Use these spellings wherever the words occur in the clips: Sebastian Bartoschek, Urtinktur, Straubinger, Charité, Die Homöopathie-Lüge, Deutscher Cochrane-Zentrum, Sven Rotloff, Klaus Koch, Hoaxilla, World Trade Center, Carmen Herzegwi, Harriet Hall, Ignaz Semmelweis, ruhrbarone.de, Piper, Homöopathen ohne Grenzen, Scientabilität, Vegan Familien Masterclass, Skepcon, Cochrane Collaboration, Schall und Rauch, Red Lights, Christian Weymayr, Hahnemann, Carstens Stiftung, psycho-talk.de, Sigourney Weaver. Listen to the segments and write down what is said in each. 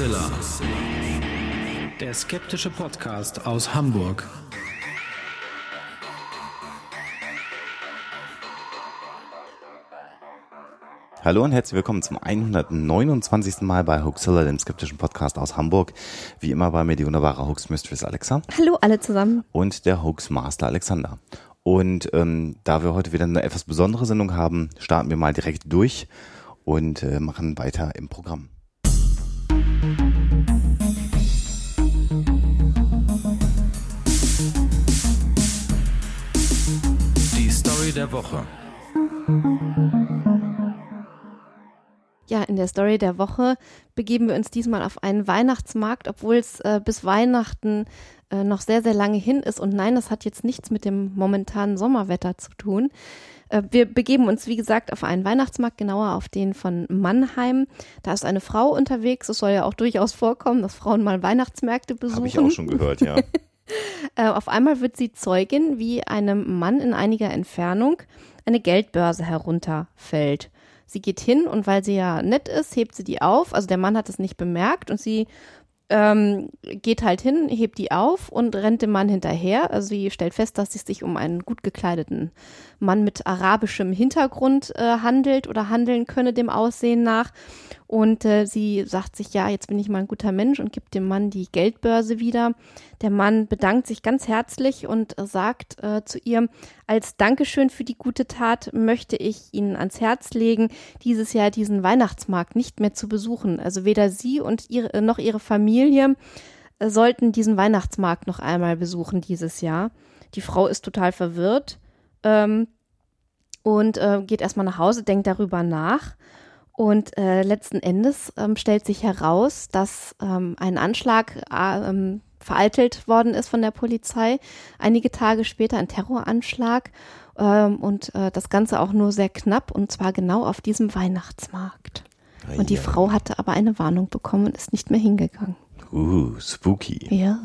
Hoaxilla, der skeptische Podcast aus Hamburg. Hallo und herzlich willkommen zum 129. Mal bei Hoaxilla, dem skeptischen Podcast aus Hamburg. Wie immer bei mir die wunderbare Hoax-Mistress Alexa. Hallo alle zusammen. Und der Hoax-Master Alexander. Und da wir heute wieder eine etwas besondere Sendung haben, starten wir mal direkt durch und machen weiter im Programm. Die Story der Woche. Ja, in der Story der Woche begeben wir uns diesmal auf einen Weihnachtsmarkt, obwohl es bis Weihnachten noch sehr, sehr lange hin ist. Und nein, das hat jetzt nichts mit dem momentanen Sommerwetter zu tun. Wir begeben uns, wie gesagt, auf einen Weihnachtsmarkt, genauer auf den von Mannheim. Da ist eine Frau unterwegs. Es soll ja auch durchaus vorkommen, dass Frauen mal Weihnachtsmärkte besuchen. Habe ich auch schon gehört, ja. Auf einmal wird sie Zeugin, wie einem Mann in einiger Entfernung eine Geldbörse herunterfällt. Sie geht hin und weil sie ja nett ist, hebt sie die auf. Also der Mann hat es nicht bemerkt und sie geht halt hin, hebt die auf und rennt dem Mann hinterher. Also sie stellt fest, dass es sich um einen gut gekleideten Mann mit arabischem Hintergrund handelt oder handeln könne dem Aussehen nach. Und sie sagt sich, ja, jetzt bin ich mal ein guter Mensch und gibt dem Mann die Geldbörse wieder. Der Mann bedankt sich ganz herzlich und sagt zu ihr, als Dankeschön für die gute Tat möchte ich Ihnen ans Herz legen, dieses Jahr diesen Weihnachtsmarkt nicht mehr zu besuchen. Also weder Sie und noch Ihre Familie sollten diesen Weihnachtsmarkt noch einmal besuchen dieses Jahr. Die Frau ist total verwirrt und geht erstmal nach Hause, denkt darüber nach. Und letzten Endes stellt sich heraus, dass ein Anschlag vereitelt worden ist von der Polizei, einige Tage später ein Terroranschlag und das Ganze auch nur sehr knapp und zwar genau auf diesem Weihnachtsmarkt. Eie. Und die Frau hatte aber eine Warnung bekommen und ist nicht mehr hingegangen. Spooky. Ja.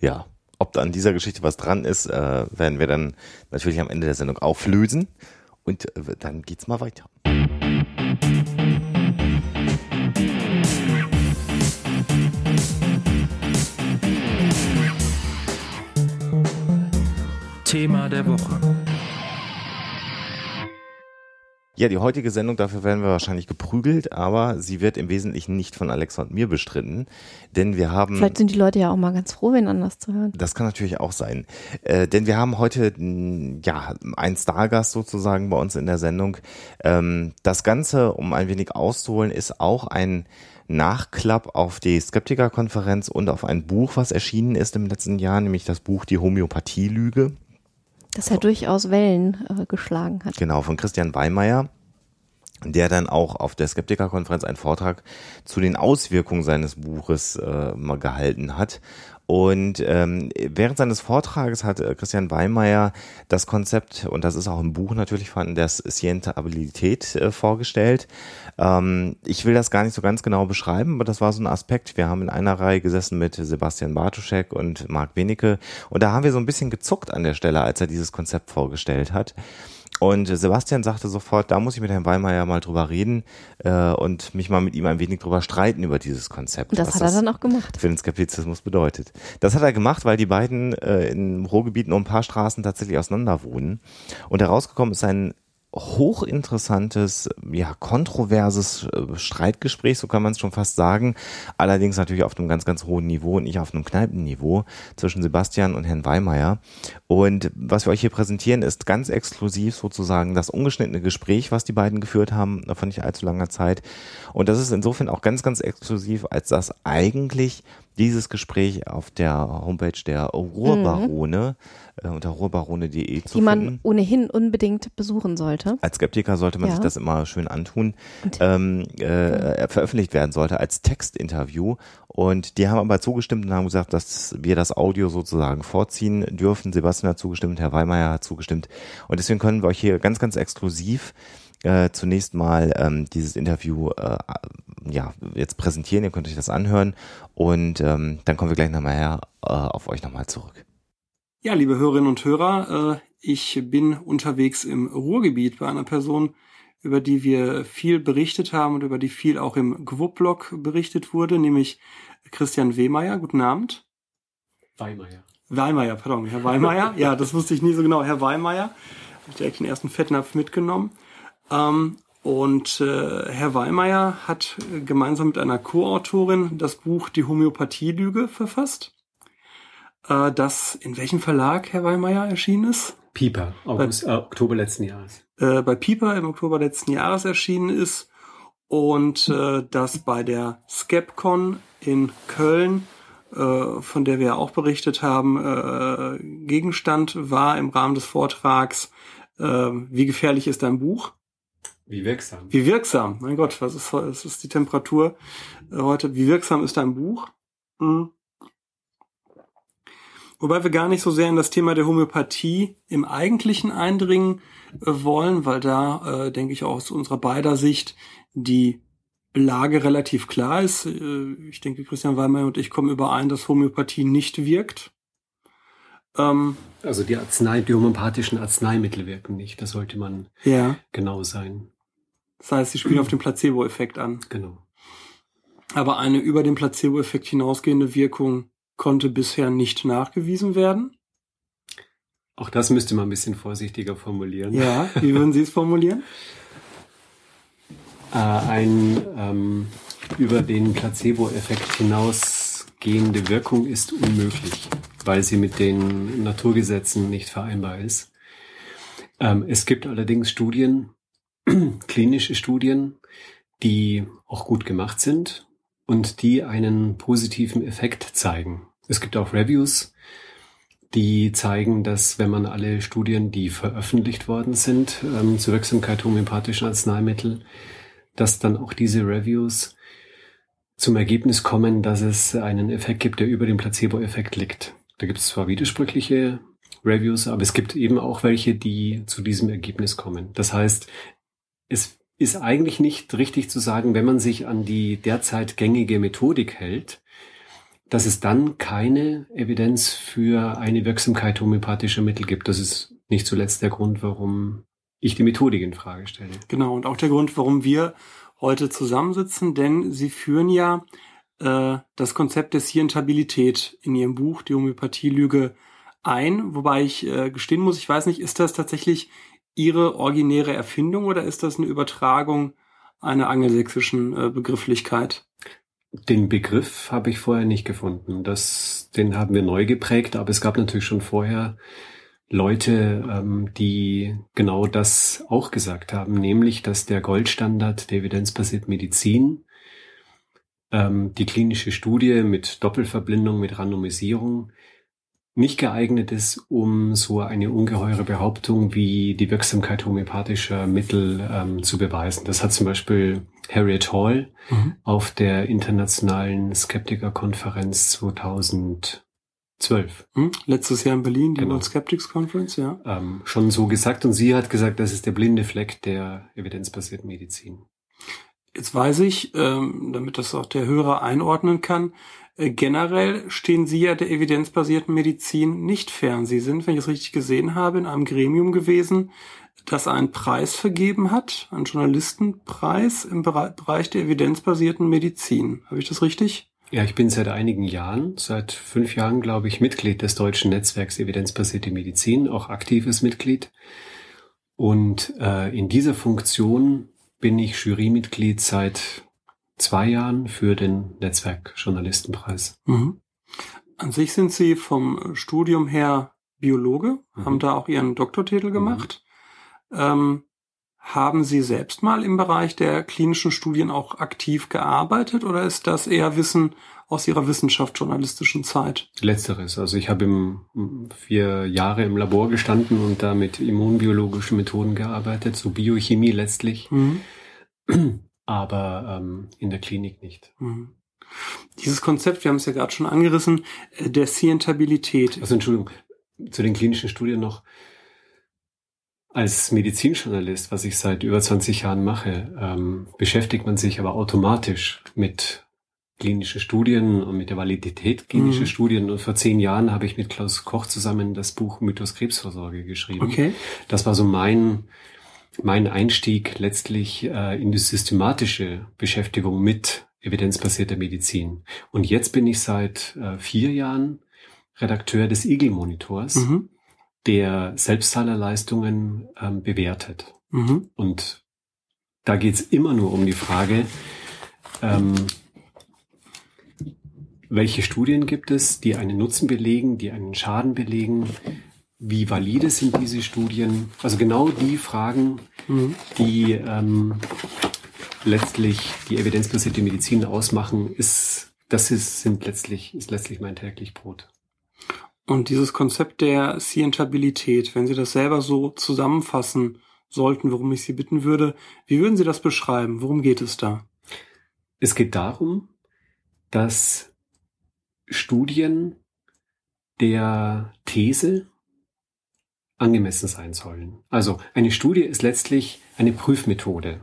Ja. Ob da an dieser Geschichte was dran ist, werden wir dann natürlich am Ende der Sendung auflösen und dann geht's mal weiter. Thema der Woche. Ja, die heutige Sendung, dafür werden wir wahrscheinlich geprügelt, aber sie wird im Wesentlichen nicht von Alexa und mir bestritten, denn wir haben… Vielleicht sind die Leute ja auch mal ganz froh, wen anders zu hören. Das kann natürlich auch sein, denn wir haben heute ja einen Stargast sozusagen bei uns in der Sendung. Das Ganze, um ein wenig auszuholen, ist auch ein Nachklapp auf die Skeptiker-Konferenz und auf ein Buch, was erschienen ist im letzten Jahr, nämlich das Buch Die Homöopathie-Lüge. Das ja durchaus Wellen geschlagen hat. Genau, von Christian Weymayr, der dann auch auf der Skeptiker-Konferenz einen Vortrag zu den Auswirkungen seines Buches gehalten hat. Und während seines Vortrages hat Christian Weymayr das Konzept, und das ist auch im Buch natürlich vorhanden, der Scientabilität vorgestellt. Ich will das gar nicht so ganz genau beschreiben, aber das war so ein Aspekt. Wir haben in einer Reihe gesessen mit Sebastian Bartoschek und Mark Benecke und da haben wir so ein bisschen gezuckt an der Stelle, als er dieses Konzept vorgestellt hat. Und Sebastian sagte sofort, da muss ich mit Herrn Weymayr mal drüber reden und mich mal mit ihm ein wenig drüber streiten über dieses Konzept. Und das hat er dann auch gemacht. Für den Skeptizismus bedeutet. Das hat er gemacht, weil die beiden in Ruhrgebiet nur ein paar Straßen tatsächlich auseinander wohnen. Und herausgekommen ist ein hochinteressantes, ja, kontroverses Streitgespräch, so kann man es schon fast sagen. Allerdings natürlich auf einem ganz, ganz hohen Niveau und nicht auf einem Kneipenniveau zwischen Sebastian und Herrn Weymayr. Und was wir euch hier präsentieren, ist ganz exklusiv sozusagen das ungeschnittene Gespräch, was die beiden geführt haben, von nicht allzu langer Zeit. Und das ist insofern auch ganz, ganz exklusiv, als dass eigentlich dieses Gespräch auf der Homepage der Ruhrbarone unter ruhrbarone.de zu finden. Die man ohnehin unbedingt besuchen sollte. Als Skeptiker sollte man sich das immer schön antun. Veröffentlicht werden sollte als Textinterview. Und die haben aber zugestimmt und haben gesagt, dass wir das Audio sozusagen vorziehen dürfen. Sebastian hat zugestimmt, Herr Weymayr hat zugestimmt. Und deswegen können wir euch hier ganz, ganz exklusiv zunächst mal dieses Interview jetzt präsentieren. Ihr könnt euch das anhören und dann kommen wir gleich nochmal auf euch nochmal zurück. Ja, liebe Hörerinnen und Hörer, ich bin unterwegs im Ruhrgebiet bei einer Person, über die wir viel berichtet haben und über die viel auch im GWUB-Blog berichtet wurde, nämlich Christian Weymayr. Guten Abend. Weymayr, pardon, Herr Weymayr. Ja, das wusste ich nie so genau. Herr Weymayr, ich habe direkt den ersten Fettnapf mitgenommen. Und Herr Weymayr hat gemeinsam mit einer Co-Autorin das Buch Die Homöopathie-Lüge verfasst, das in welchem Verlag, Herr Weymayr, erschienen ist? Piper, Oktober letzten Jahres. Bei Piper im Oktober letzten Jahres erschienen ist und das bei der Skepcon in Köln, von der wir ja auch berichtet haben, Gegenstand war im Rahmen des Vortrags Wie gefährlich ist dein Buch? Wie wirksam. Mein Gott, was ist die Temperatur heute? Wie wirksam ist dein Buch? Mhm. Wobei wir gar nicht so sehr in das Thema der Homöopathie im Eigentlichen eindringen wollen, weil da, denke ich, auch aus unserer beider Sicht die Lage relativ klar ist. Ich denke, Christian Weymayr und ich kommen überein, dass Homöopathie nicht wirkt. Also die homöopathischen Arzneimittel wirken nicht. Das sollte man genau sein. Das heißt, sie spielen auf den Placebo-Effekt an. Genau. Aber eine über den Placebo-Effekt hinausgehende Wirkung konnte bisher nicht nachgewiesen werden. Auch das müsste man ein bisschen vorsichtiger formulieren. Ja, wie würden Sie es formulieren? Ein über den Placebo-Effekt hinausgehende Wirkung ist unmöglich, weil sie mit den Naturgesetzen nicht vereinbar ist. Es gibt allerdings Studien, klinische Studien, die auch gut gemacht sind und die einen positiven Effekt zeigen. Es gibt auch Reviews, die zeigen, dass wenn man alle Studien, die veröffentlicht worden sind, zur Wirksamkeit homöopathischer Arzneimittel, dass dann auch diese Reviews zum Ergebnis kommen, dass es einen Effekt gibt, der über dem Placebo-Effekt liegt. Da gibt es zwar widersprüchliche Reviews, aber es gibt eben auch welche, die zu diesem Ergebnis kommen. Das heißt, es ist eigentlich nicht richtig zu sagen, wenn man sich an die derzeit gängige Methodik hält, dass es dann keine Evidenz für eine Wirksamkeit homöopathischer Mittel gibt. Das ist nicht zuletzt der Grund, warum ich die Methodik in Frage stelle. Genau, und auch der Grund, warum wir heute zusammensitzen, denn Sie führen ja das Konzept der Scientabilität in Ihrem Buch, die Homöopathie-Lüge, ein. Wobei ich gestehen muss, ich weiß nicht, ist das tatsächlich Ihre originäre Erfindung oder ist das eine Übertragung einer angelsächsischen Begrifflichkeit? Den Begriff habe ich vorher nicht gefunden. Den haben wir neu geprägt, aber es gab natürlich schon vorher Leute, die genau das auch gesagt haben, nämlich, dass der Goldstandard der evidenzbasierten Medizin die klinische Studie mit Doppelverblindung, mit Randomisierung nicht geeignet ist, um so eine ungeheure Behauptung wie die Wirksamkeit homöopathischer Mittel zu beweisen. Das hat zum Beispiel Harriet Hall auf der internationalen Skeptikerkonferenz 2012. Letztes Jahr in Berlin, die World Skeptics Conference, ja. Schon so gesagt und sie hat gesagt, das ist der blinde Fleck der evidenzbasierten Medizin. Jetzt weiß ich, damit das auch der Hörer einordnen kann, generell stehen Sie ja der evidenzbasierten Medizin nicht fern. Sie sind, wenn ich es richtig gesehen habe, in einem Gremium gewesen, das einen Preis vergeben hat, einen Journalistenpreis im Bereich der evidenzbasierten Medizin. Habe ich das richtig? Ja, ich bin seit einigen Jahren, seit 5 Jahren, glaube ich, Mitglied des Deutschen Netzwerks Evidenzbasierte Medizin, auch aktives Mitglied. Und in dieser Funktion bin ich Jurymitglied seit 2 Jahren für den Netzwerk Journalistenpreis. Mhm. An sich sind Sie vom Studium her Biologe, haben da auch Ihren Doktortitel gemacht. Haben Sie selbst mal im Bereich der klinischen Studien auch aktiv gearbeitet oder ist das eher Wissen aus Ihrer wissenschaftsjournalistischen Zeit? Letzteres. Also ich habe 4 Jahre im Labor gestanden und da mit immunbiologischen Methoden gearbeitet, so Biochemie letztlich, aber in der Klinik nicht. Mhm. Dieses Konzept, wir haben es ja gerade schon angerissen, der Scientabilität. Also Entschuldigung, zu den klinischen Studien noch. Als Medizinjournalist, was ich seit über 20 Jahren mache, beschäftigt man sich aber automatisch mit klinischen Studien und mit der Validität klinischer Studien. Und vor 10 Jahren habe ich mit Klaus Koch zusammen das Buch Mythos Krebsvorsorge geschrieben. Okay. Das war so mein mein Einstieg letztlich in die systematische Beschäftigung mit evidenzbasierter Medizin. Und jetzt bin ich seit 4 Jahren Redakteur des IGeL-Monitors, der Selbstzahlerleistungen bewertet. Und da geht's immer nur um die Frage, welche Studien gibt es, die einen Nutzen belegen, die einen Schaden belegen, wie valide sind diese Studien? Also genau die Fragen, die letztlich die evidenzbasierte Medizin ausmachen, ist letztlich mein täglich Brot. Und dieses Konzept der Scientabilität, wenn Sie das selber so zusammenfassen sollten, worum ich Sie bitten würde, wie würden Sie das beschreiben? Worum geht es da? Es geht darum, dass Studien der These angemessen sein sollen. Also eine Studie ist letztlich eine Prüfmethode.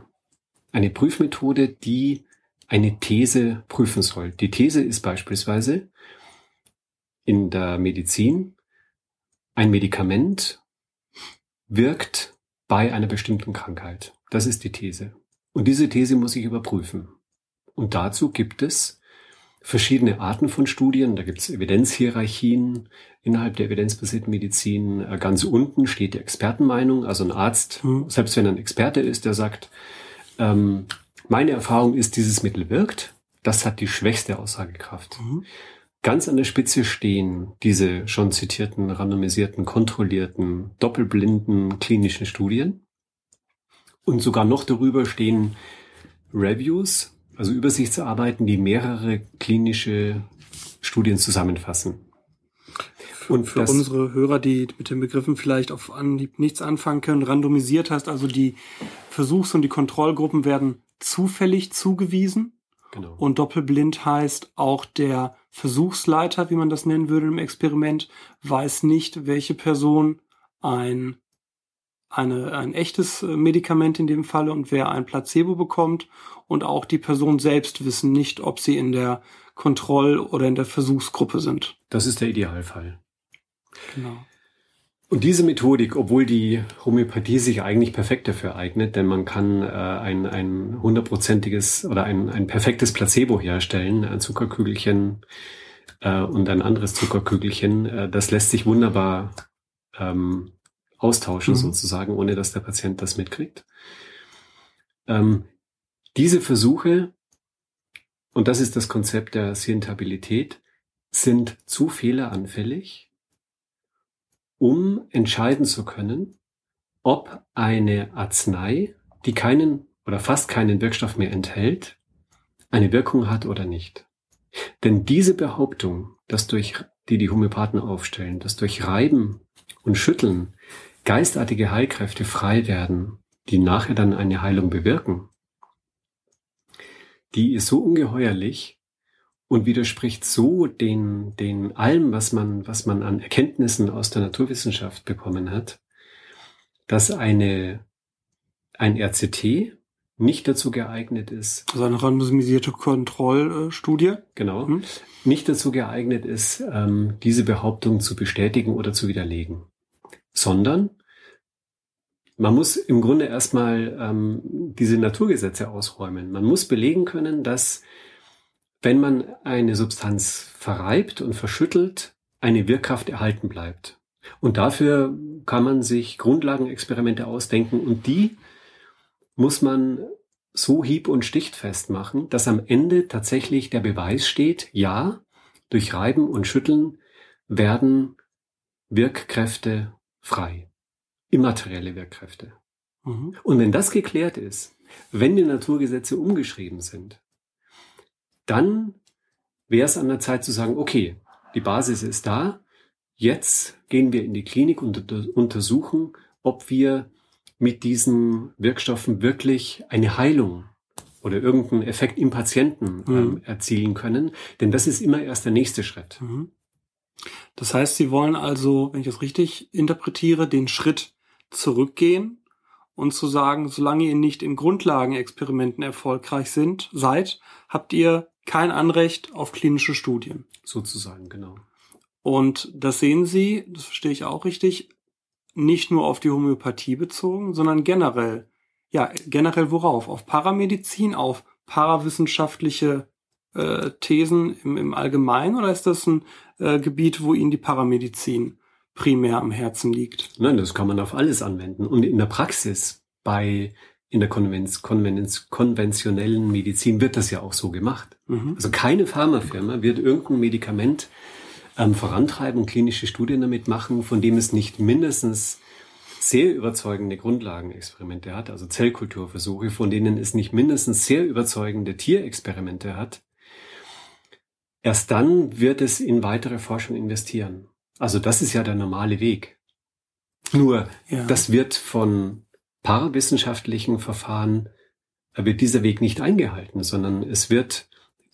Eine Prüfmethode, die eine These prüfen soll. Die These ist beispielsweise in der Medizin, ein Medikament wirkt bei einer bestimmten Krankheit. Das ist die These. Und diese These muss ich überprüfen. Und dazu gibt es verschiedene Arten von Studien, da gibt es Evidenzhierarchien innerhalb der evidenzbasierten Medizin. Ganz unten steht die Expertenmeinung, also ein Arzt, selbst wenn er ein Experte ist, der sagt, meine Erfahrung ist, dieses Mittel wirkt, das hat die schwächste Aussagekraft. Ganz an der Spitze stehen diese schon zitierten, randomisierten, kontrollierten, doppelblinden klinischen Studien. Und sogar noch darüber stehen Reviews, also Übersichtsarbeiten, die mehrere klinische Studien zusammenfassen. Und für unsere Hörer, die mit den Begriffen vielleicht auf Anhieb nichts anfangen können, randomisiert heißt also, die Versuchs- und die Kontrollgruppen werden zufällig zugewiesen. Genau. Und doppelblind heißt, auch der Versuchsleiter, wie man das nennen würde im Experiment, weiß nicht, welche Person ein echtes Medikament in dem Falle und wer ein Placebo bekommt, und auch die Person selbst wissen nicht, ob sie in der Kontroll- oder in der Versuchsgruppe sind. Das ist der Idealfall. Genau. Und diese Methodik, obwohl die Homöopathie sich eigentlich perfekt dafür eignet, denn man kann ein 100%iges oder ein perfektes Placebo herstellen, ein Zuckerkügelchen und ein anderes Zuckerkügelchen, das lässt sich wunderbar austauschen sozusagen, ohne dass der Patient das mitkriegt. Diese Versuche, und das ist das Konzept der Scientabilität, sind zu fehleranfällig, um entscheiden zu können, ob eine Arznei, die keinen oder fast keinen Wirkstoff mehr enthält, eine Wirkung hat oder nicht. Denn diese Behauptung, dass die Homöopathen aufstellen, dass durch Reiben und Schütteln geistartige Heilkräfte frei werden, die nachher dann eine Heilung bewirken, die ist so ungeheuerlich und widerspricht so den allem, was man an Erkenntnissen aus der Naturwissenschaft bekommen hat, dass ein RCT nicht dazu geeignet ist. Also eine randomisierte Kontrollstudie. Genau. Nicht dazu geeignet ist, diese Behauptung zu bestätigen oder zu widerlegen. Sondern man muss im Grunde erstmal diese Naturgesetze ausräumen. Man muss belegen können, dass, wenn man eine Substanz verreibt und verschüttelt, eine Wirkkraft erhalten bleibt. Und dafür kann man sich Grundlagenexperimente ausdenken, und die muss man so hieb- und stichfest machen, dass am Ende tatsächlich der Beweis steht, ja, durch Reiben und Schütteln werden Wirkkräfte frei. Immaterielle Wirkkräfte. Und wenn das geklärt ist, wenn die Naturgesetze umgeschrieben sind, dann wäre es an der Zeit zu sagen, okay, die Basis ist da, jetzt gehen wir in die Klinik und untersuchen, ob wir mit diesen Wirkstoffen wirklich eine Heilung oder irgendeinen Effekt im Patienten erzielen können. Denn das ist immer erst der nächste Schritt. Das heißt, Sie wollen also, wenn ich das richtig interpretiere, den Schritt zurückgehen und zu sagen, solange ihr nicht in Grundlagenexperimenten erfolgreich seid, habt ihr kein Anrecht auf klinische Studien. Sozusagen, genau. Und das sehen Sie, das verstehe ich auch richtig, nicht nur auf die Homöopathie bezogen, sondern generell. Ja, generell worauf? Auf Paramedizin, auf parawissenschaftliche Thesen im Allgemeinen, oder ist das ein Gebiet, wo Ihnen die Paramedizin primär am Herzen liegt? Nein, das kann man auf alles anwenden. Und in der Praxis, in der konventionellen Medizin wird das ja auch so gemacht. Mhm. Also keine Pharmafirma wird irgendein Medikament vorantreiben und klinische Studien damit machen, von dem es nicht mindestens sehr überzeugende Grundlagenexperimente hat, also Zellkulturversuche, von denen es nicht mindestens sehr überzeugende Tierexperimente hat. Erst dann wird es in weitere Forschung investieren. Also das ist ja der normale Weg. Nur, das wird von parawissenschaftlichen Verfahren, wird dieser Weg nicht eingehalten, sondern es werden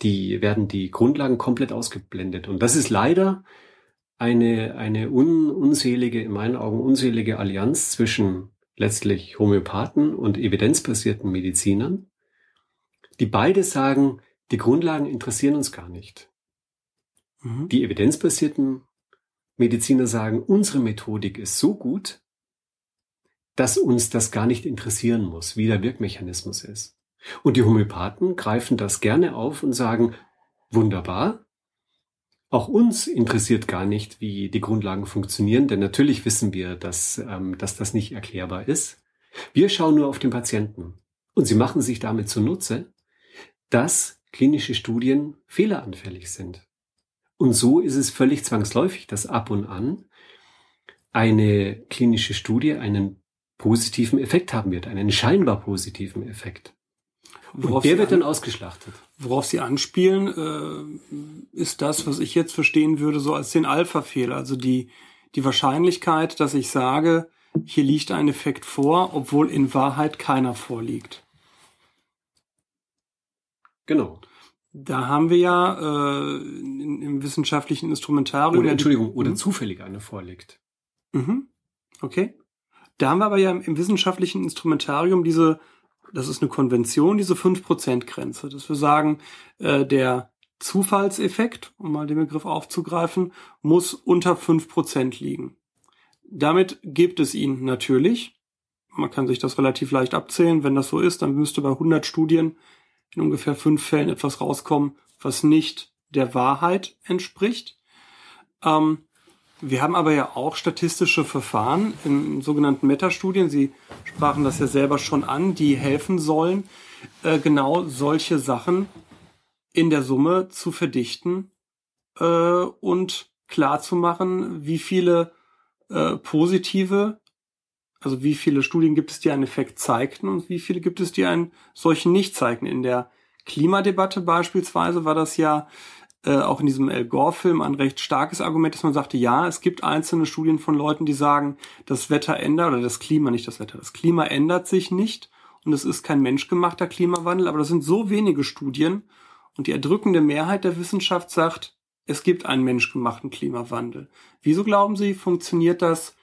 die Grundlagen komplett ausgeblendet. Und das ist leider eine unselige, in meinen Augen unselige Allianz zwischen letztlich Homöopathen und evidenzbasierten Medizinern, die beide sagen, die Grundlagen interessieren uns gar nicht. Mhm. Die evidenzbasierten Mediziner sagen, unsere Methodik ist so gut, dass uns das gar nicht interessieren muss, wie der Wirkmechanismus ist. Und die Homöopathen greifen das gerne auf und sagen, wunderbar, auch uns interessiert gar nicht, wie die Grundlagen funktionieren, denn natürlich wissen wir, dass das nicht erklärbar ist. Wir schauen nur auf den Patienten. Und sie machen sich damit zunutze, dass klinische Studien fehleranfällig sind. Und so ist es völlig zwangsläufig, dass ab und an eine klinische Studie einen positiven Effekt haben wird, einen scheinbar positiven Effekt. Und der wird dann ausgeschlachtet. Worauf Sie anspielen, ist das, was ich jetzt verstehen würde, so als den Alpha-Fehler. Also die Wahrscheinlichkeit, dass ich sage, hier liegt ein Effekt vor, obwohl in Wahrheit keiner vorliegt. Genau. Da haben wir ja im wissenschaftlichen Instrumentarium... Oder zufällig einer vorliegt. Mhm. Okay. Da haben wir aber ja im wissenschaftlichen Instrumentarium das ist eine Konvention, diese 5%-Grenze, dass wir sagen, der Zufallseffekt, um mal den Begriff aufzugreifen, muss unter 5% liegen. Damit gibt es ihn natürlich. Man kann sich das relativ leicht abzählen. Wenn das so ist, dann müsste bei 100 Studien in ungefähr 5 Fällen etwas rauskommen, was nicht der Wahrheit entspricht. Wir haben aber ja auch statistische Verfahren in sogenannten Metastudien, Sie sprachen das ja selber schon an, die helfen sollen, genau solche Sachen in der Summe zu verdichten und klarzumachen, wie viele positive, also wie viele Studien gibt es, die einen Effekt zeigten und wie viele gibt es, die einen solchen nicht zeigten. In der Klimadebatte beispielsweise war das ja auch in diesem Al Gore-Film ein recht starkes Argument, dass man sagte, ja, es gibt einzelne Studien von Leuten, die sagen, das Klima ändert sich nicht und es ist kein menschgemachter Klimawandel, aber das sind so wenige Studien und die erdrückende Mehrheit der Wissenschaft sagt, es gibt einen menschgemachten Klimawandel. Wieso, glauben Sie, funktioniert das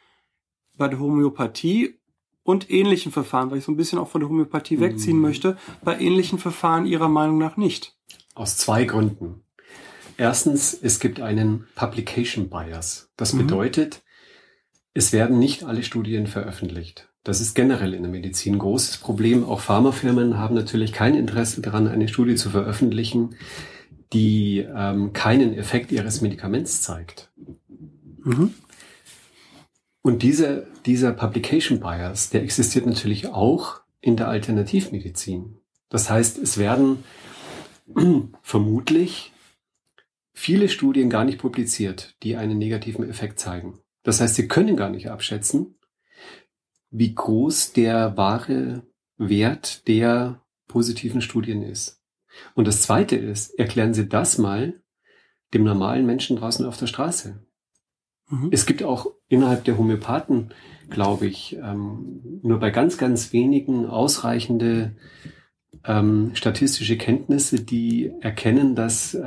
bei der Homöopathie und ähnlichen Verfahren, weil ich so ein bisschen auch von der Homöopathie wegziehen möchte, bei ähnlichen Verfahren Ihrer Meinung nach nicht? Aus zwei Gründen. Erstens, es gibt einen Publication Bias. Das bedeutet, es werden nicht alle Studien veröffentlicht. Das ist generell in der Medizin ein großes Problem. Auch Pharmafirmen haben natürlich kein Interesse daran, eine Studie zu veröffentlichen, die keinen Effekt ihres Medikaments zeigt. Mhm. Und dieser Publication Bias, der existiert natürlich auch in der Alternativmedizin. Das heißt, es werden vermutlich viele Studien gar nicht publiziert, die einen negativen Effekt zeigen. Das heißt, sie können gar nicht abschätzen, wie groß der wahre Wert der positiven Studien ist. Und das Zweite ist, erklären Sie das mal dem normalen Menschen draußen auf der Straße. Mhm. Es gibt auch innerhalb der Homöopathen, glaube ich, nur bei ganz, ganz wenigen ausreichende statistische Kenntnisse, die erkennen, dass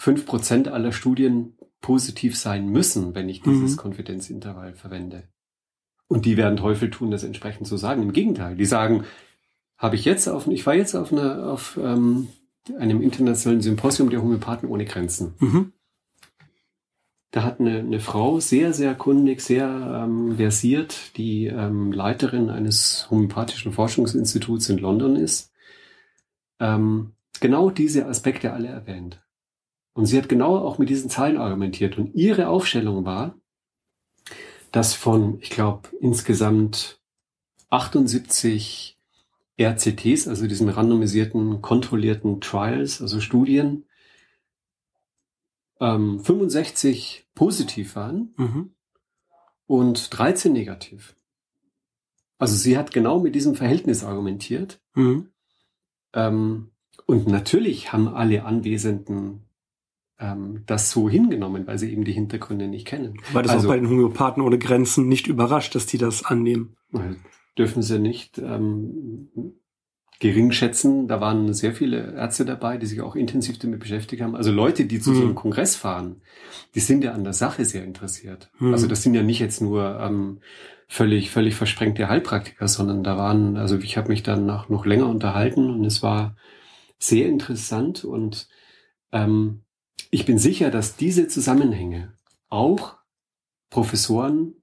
5% aller Studien positiv sein müssen, wenn ich dieses Konfidenzintervall verwende. Und die werden Teufel tun, das entsprechend zu sagen. Im Gegenteil, die sagen, ich war jetzt auf einem internationalen Symposium der Homöopathen ohne Grenzen. Mhm. Da hat eine Frau, sehr, sehr kundig, sehr versiert, die Leiterin eines homöopathischen Forschungsinstituts in London ist, genau diese Aspekte alle erwähnt. Und sie hat genau auch mit diesen Zahlen argumentiert. Und ihre Aufstellung war, dass von, ich glaube, insgesamt 78 RCTs, also diesen randomisierten, kontrollierten Trials, also Studien, 65 positiv waren und 13 negativ. Also sie hat genau mit diesem Verhältnis argumentiert. Und natürlich haben alle Anwesenden das so hingenommen, weil sie eben die Hintergründe nicht kennen. War das also auch bei den Homöopathen ohne Grenzen nicht überrascht, dass die das annehmen? Dürfen sie nicht gering schätzen. Da waren sehr viele Ärzte dabei, die sich auch intensiv damit beschäftigt haben. Also Leute, die zu so einem Kongress fahren, die sind ja an der Sache sehr interessiert. Also das sind ja nicht jetzt nur völlig versprengte Heilpraktiker, sondern da waren, also ich habe mich dann noch länger unterhalten und es war sehr interessant und ich bin sicher, dass diese Zusammenhänge auch Professoren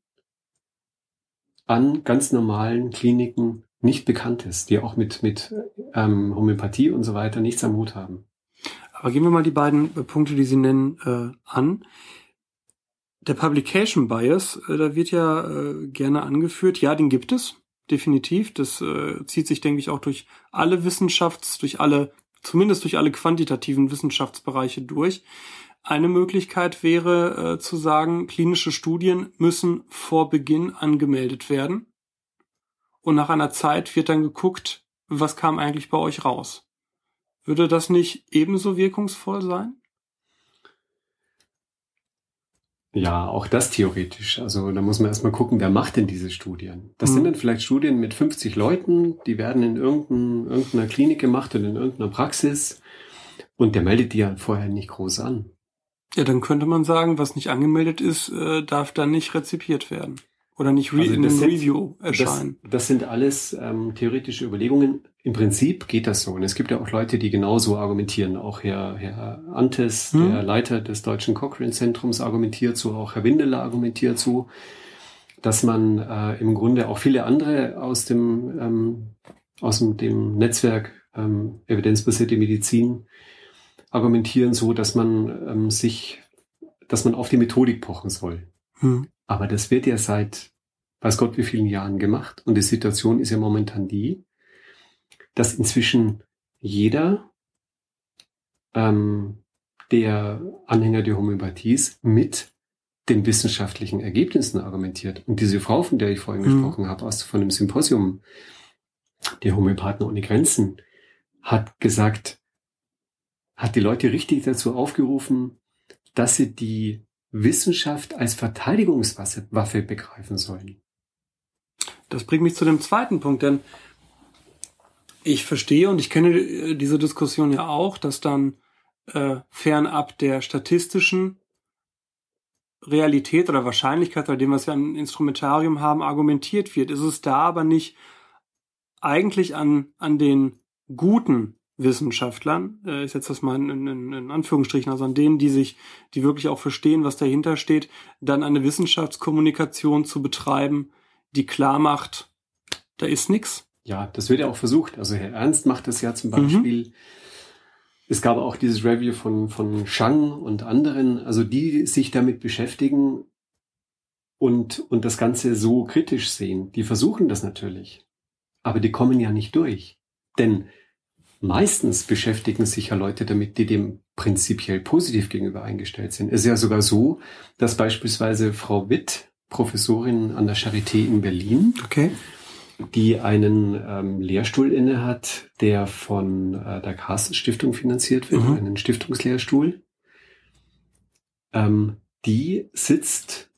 an ganz normalen Kliniken nicht bekannt ist, die auch mit Homöopathie und so weiter nichts am Hut haben. Aber gehen wir mal die beiden Punkte, die Sie nennen, an. Der Publication Bias, da wird ja gerne angeführt, ja, den gibt es, definitiv. Das zieht sich, denke ich, auch durch alle zumindest durch alle quantitativen Wissenschaftsbereiche durch. Eine Möglichkeit wäre zu sagen, klinische Studien müssen vor Beginn angemeldet werden. Und nach einer Zeit wird dann geguckt, was kam eigentlich bei euch raus. Würde das nicht ebenso wirkungsvoll sein? Ja, auch das theoretisch. Also da muss man erstmal gucken, wer macht denn diese Studien? Das sind dann vielleicht Studien mit 50 Leuten, die werden in irgendeiner Klinik gemacht und in irgendeiner Praxis und der meldet die ja vorher nicht groß an. Ja, dann könnte man sagen, was nicht angemeldet ist, darf dann nicht rezipiert werden oder nicht in einem Review erscheinen. Das sind alles theoretische Überlegungen. Im Prinzip geht das so. Und es gibt ja auch Leute, die genauso argumentieren. Auch Herr Antes, der Leiter des Deutschen Cochrane-Zentrums, argumentiert so. Auch Herr Windeler argumentiert so, dass man im Grunde auch viele andere aus dem Netzwerk Evidenzbasierte Medizin argumentieren so, dass man auf die Methodik pochen soll. Aber das wird ja seit weiß Gott wie vielen Jahren gemacht. Und die Situation ist ja momentan die, dass inzwischen jeder der Anhänger der Homöopathie ist mit den wissenschaftlichen Ergebnissen argumentiert. Und diese Frau, von der ich vorhin gesprochen habe, von dem Symposium der Homöopathen ohne Grenzen, hat die Leute richtig dazu aufgerufen, dass sie die Wissenschaft als Verteidigungswaffe begreifen sollen. Das bringt mich zu dem zweiten Punkt, denn ich verstehe und ich kenne diese Diskussion ja auch, dass dann fernab der statistischen Realität oder Wahrscheinlichkeit, bei dem, was wir an Instrumentarium haben, argumentiert wird. Ist es da aber nicht eigentlich an den guten Wissenschaftlern, ich setze das mal in Anführungsstrichen, also an denen, die wirklich auch verstehen, was dahinter steht, dann eine Wissenschaftskommunikation zu betreiben, die klar macht, da ist nichts. Ja, das wird ja auch versucht. Also Herr Ernst macht das ja zum Beispiel. Es gab auch dieses Review von Shang und anderen, also die sich damit beschäftigen und das Ganze so kritisch sehen. Die versuchen das natürlich, aber die kommen ja nicht durch. Denn meistens beschäftigen sich ja Leute damit, die dem prinzipiell positiv gegenüber eingestellt sind. Es ist ja sogar so, dass beispielsweise Frau Witt, Professorin an der Charité in Berlin, die einen Lehrstuhl inne hat, der von der Carstens Stiftung finanziert wird, einen Stiftungslehrstuhl, die sitzt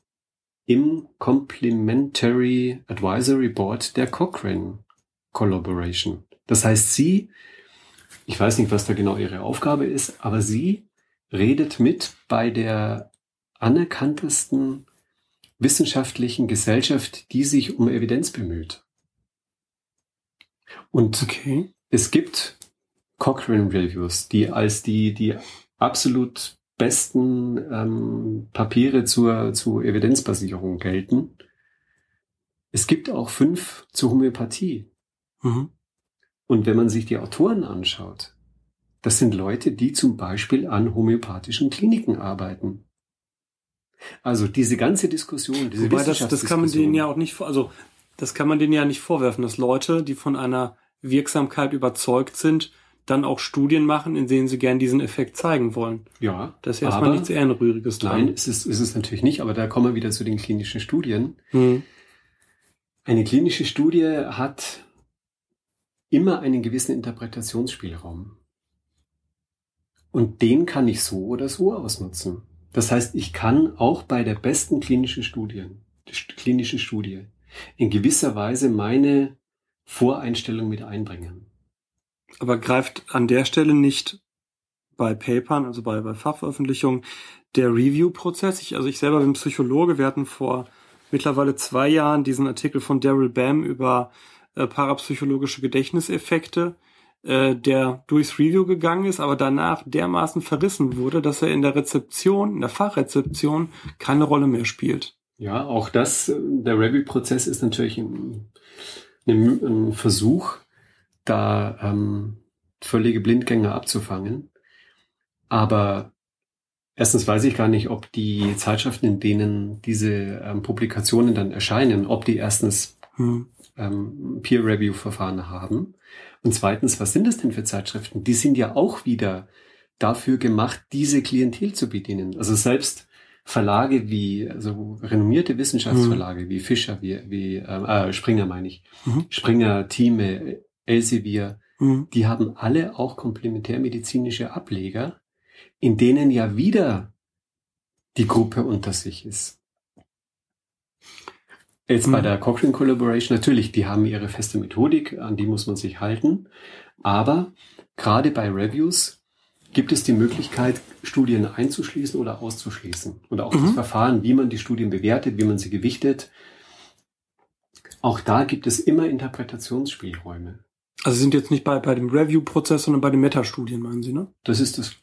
im Complementary Advisory Board der Cochrane Collaboration. Das heißt, ich weiß nicht, was da genau ihre Aufgabe ist, aber sie redet mit bei der anerkanntesten wissenschaftlichen Gesellschaft, die sich um Evidenz bemüht. Und es gibt Cochrane Reviews, die als die absolut besten Papiere zur Evidenzbasierung gelten. Es gibt auch 5 zur Homöopathie. Mhm. Und wenn man sich die Autoren anschaut, das sind Leute, die zum Beispiel an homöopathischen Kliniken arbeiten. Also diese ganze Diskussion, diese Wissenschaftsdiskussion. Das kann man denen ja auch nicht, vorwerfen, dass Leute, die von einer Wirksamkeit überzeugt sind, dann auch Studien machen, in denen sie gern diesen Effekt zeigen wollen. Ja. Das ist erstmal nichts Ehrenrühriges dran. Nein, ist es natürlich nicht, aber da kommen wir wieder zu den klinischen Studien. Mhm. Eine klinische Studie hat immer einen gewissen Interpretationsspielraum. Und den kann ich so oder so ausnutzen. Das heißt, ich kann auch bei der besten klinischen Studie in gewisser Weise meine Voreinstellung mit einbringen. Aber greift an der Stelle nicht bei Papern, also bei Fachveröffentlichungen, der Review-Prozess? Ich selber bin Psychologe. Wir hatten vor mittlerweile 2 Jahren diesen Artikel von Daryl Bem über parapsychologische Gedächtniseffekte, der durchs Review gegangen ist, aber danach dermaßen verrissen wurde, dass er in der Rezeption, in der Fachrezeption, keine Rolle mehr spielt. Ja, auch das, der Review-Prozess ist natürlich ein Versuch, da völlige Blindgänger abzufangen. Aber erstens weiß ich gar nicht, ob die Zeitschriften, in denen diese Publikationen dann erscheinen, ob die erstens Peer-Review-Verfahren haben. Und zweitens, was sind das denn für Zeitschriften? Die sind ja auch wieder dafür gemacht, diese Klientel zu bedienen. Also selbst Verlage renommierte Wissenschaftsverlage wie Fischer, Springer meine ich, Springer, Thieme, Elsevier, die haben alle auch komplementärmedizinische Ableger, in denen ja wieder die Gruppe unter sich ist. Jetzt bei der Cochrane Collaboration, natürlich, die haben ihre feste Methodik, an die muss man sich halten. Aber gerade bei Reviews gibt es die Möglichkeit, Studien einzuschließen oder auszuschließen. Und auch das Verfahren, wie man die Studien bewertet, wie man sie gewichtet. Auch da gibt es immer Interpretationsspielräume. Also Sie sind jetzt nicht bei dem Review-Prozess, sondern bei den Metastudien, meinen Sie, ne? Das ist das.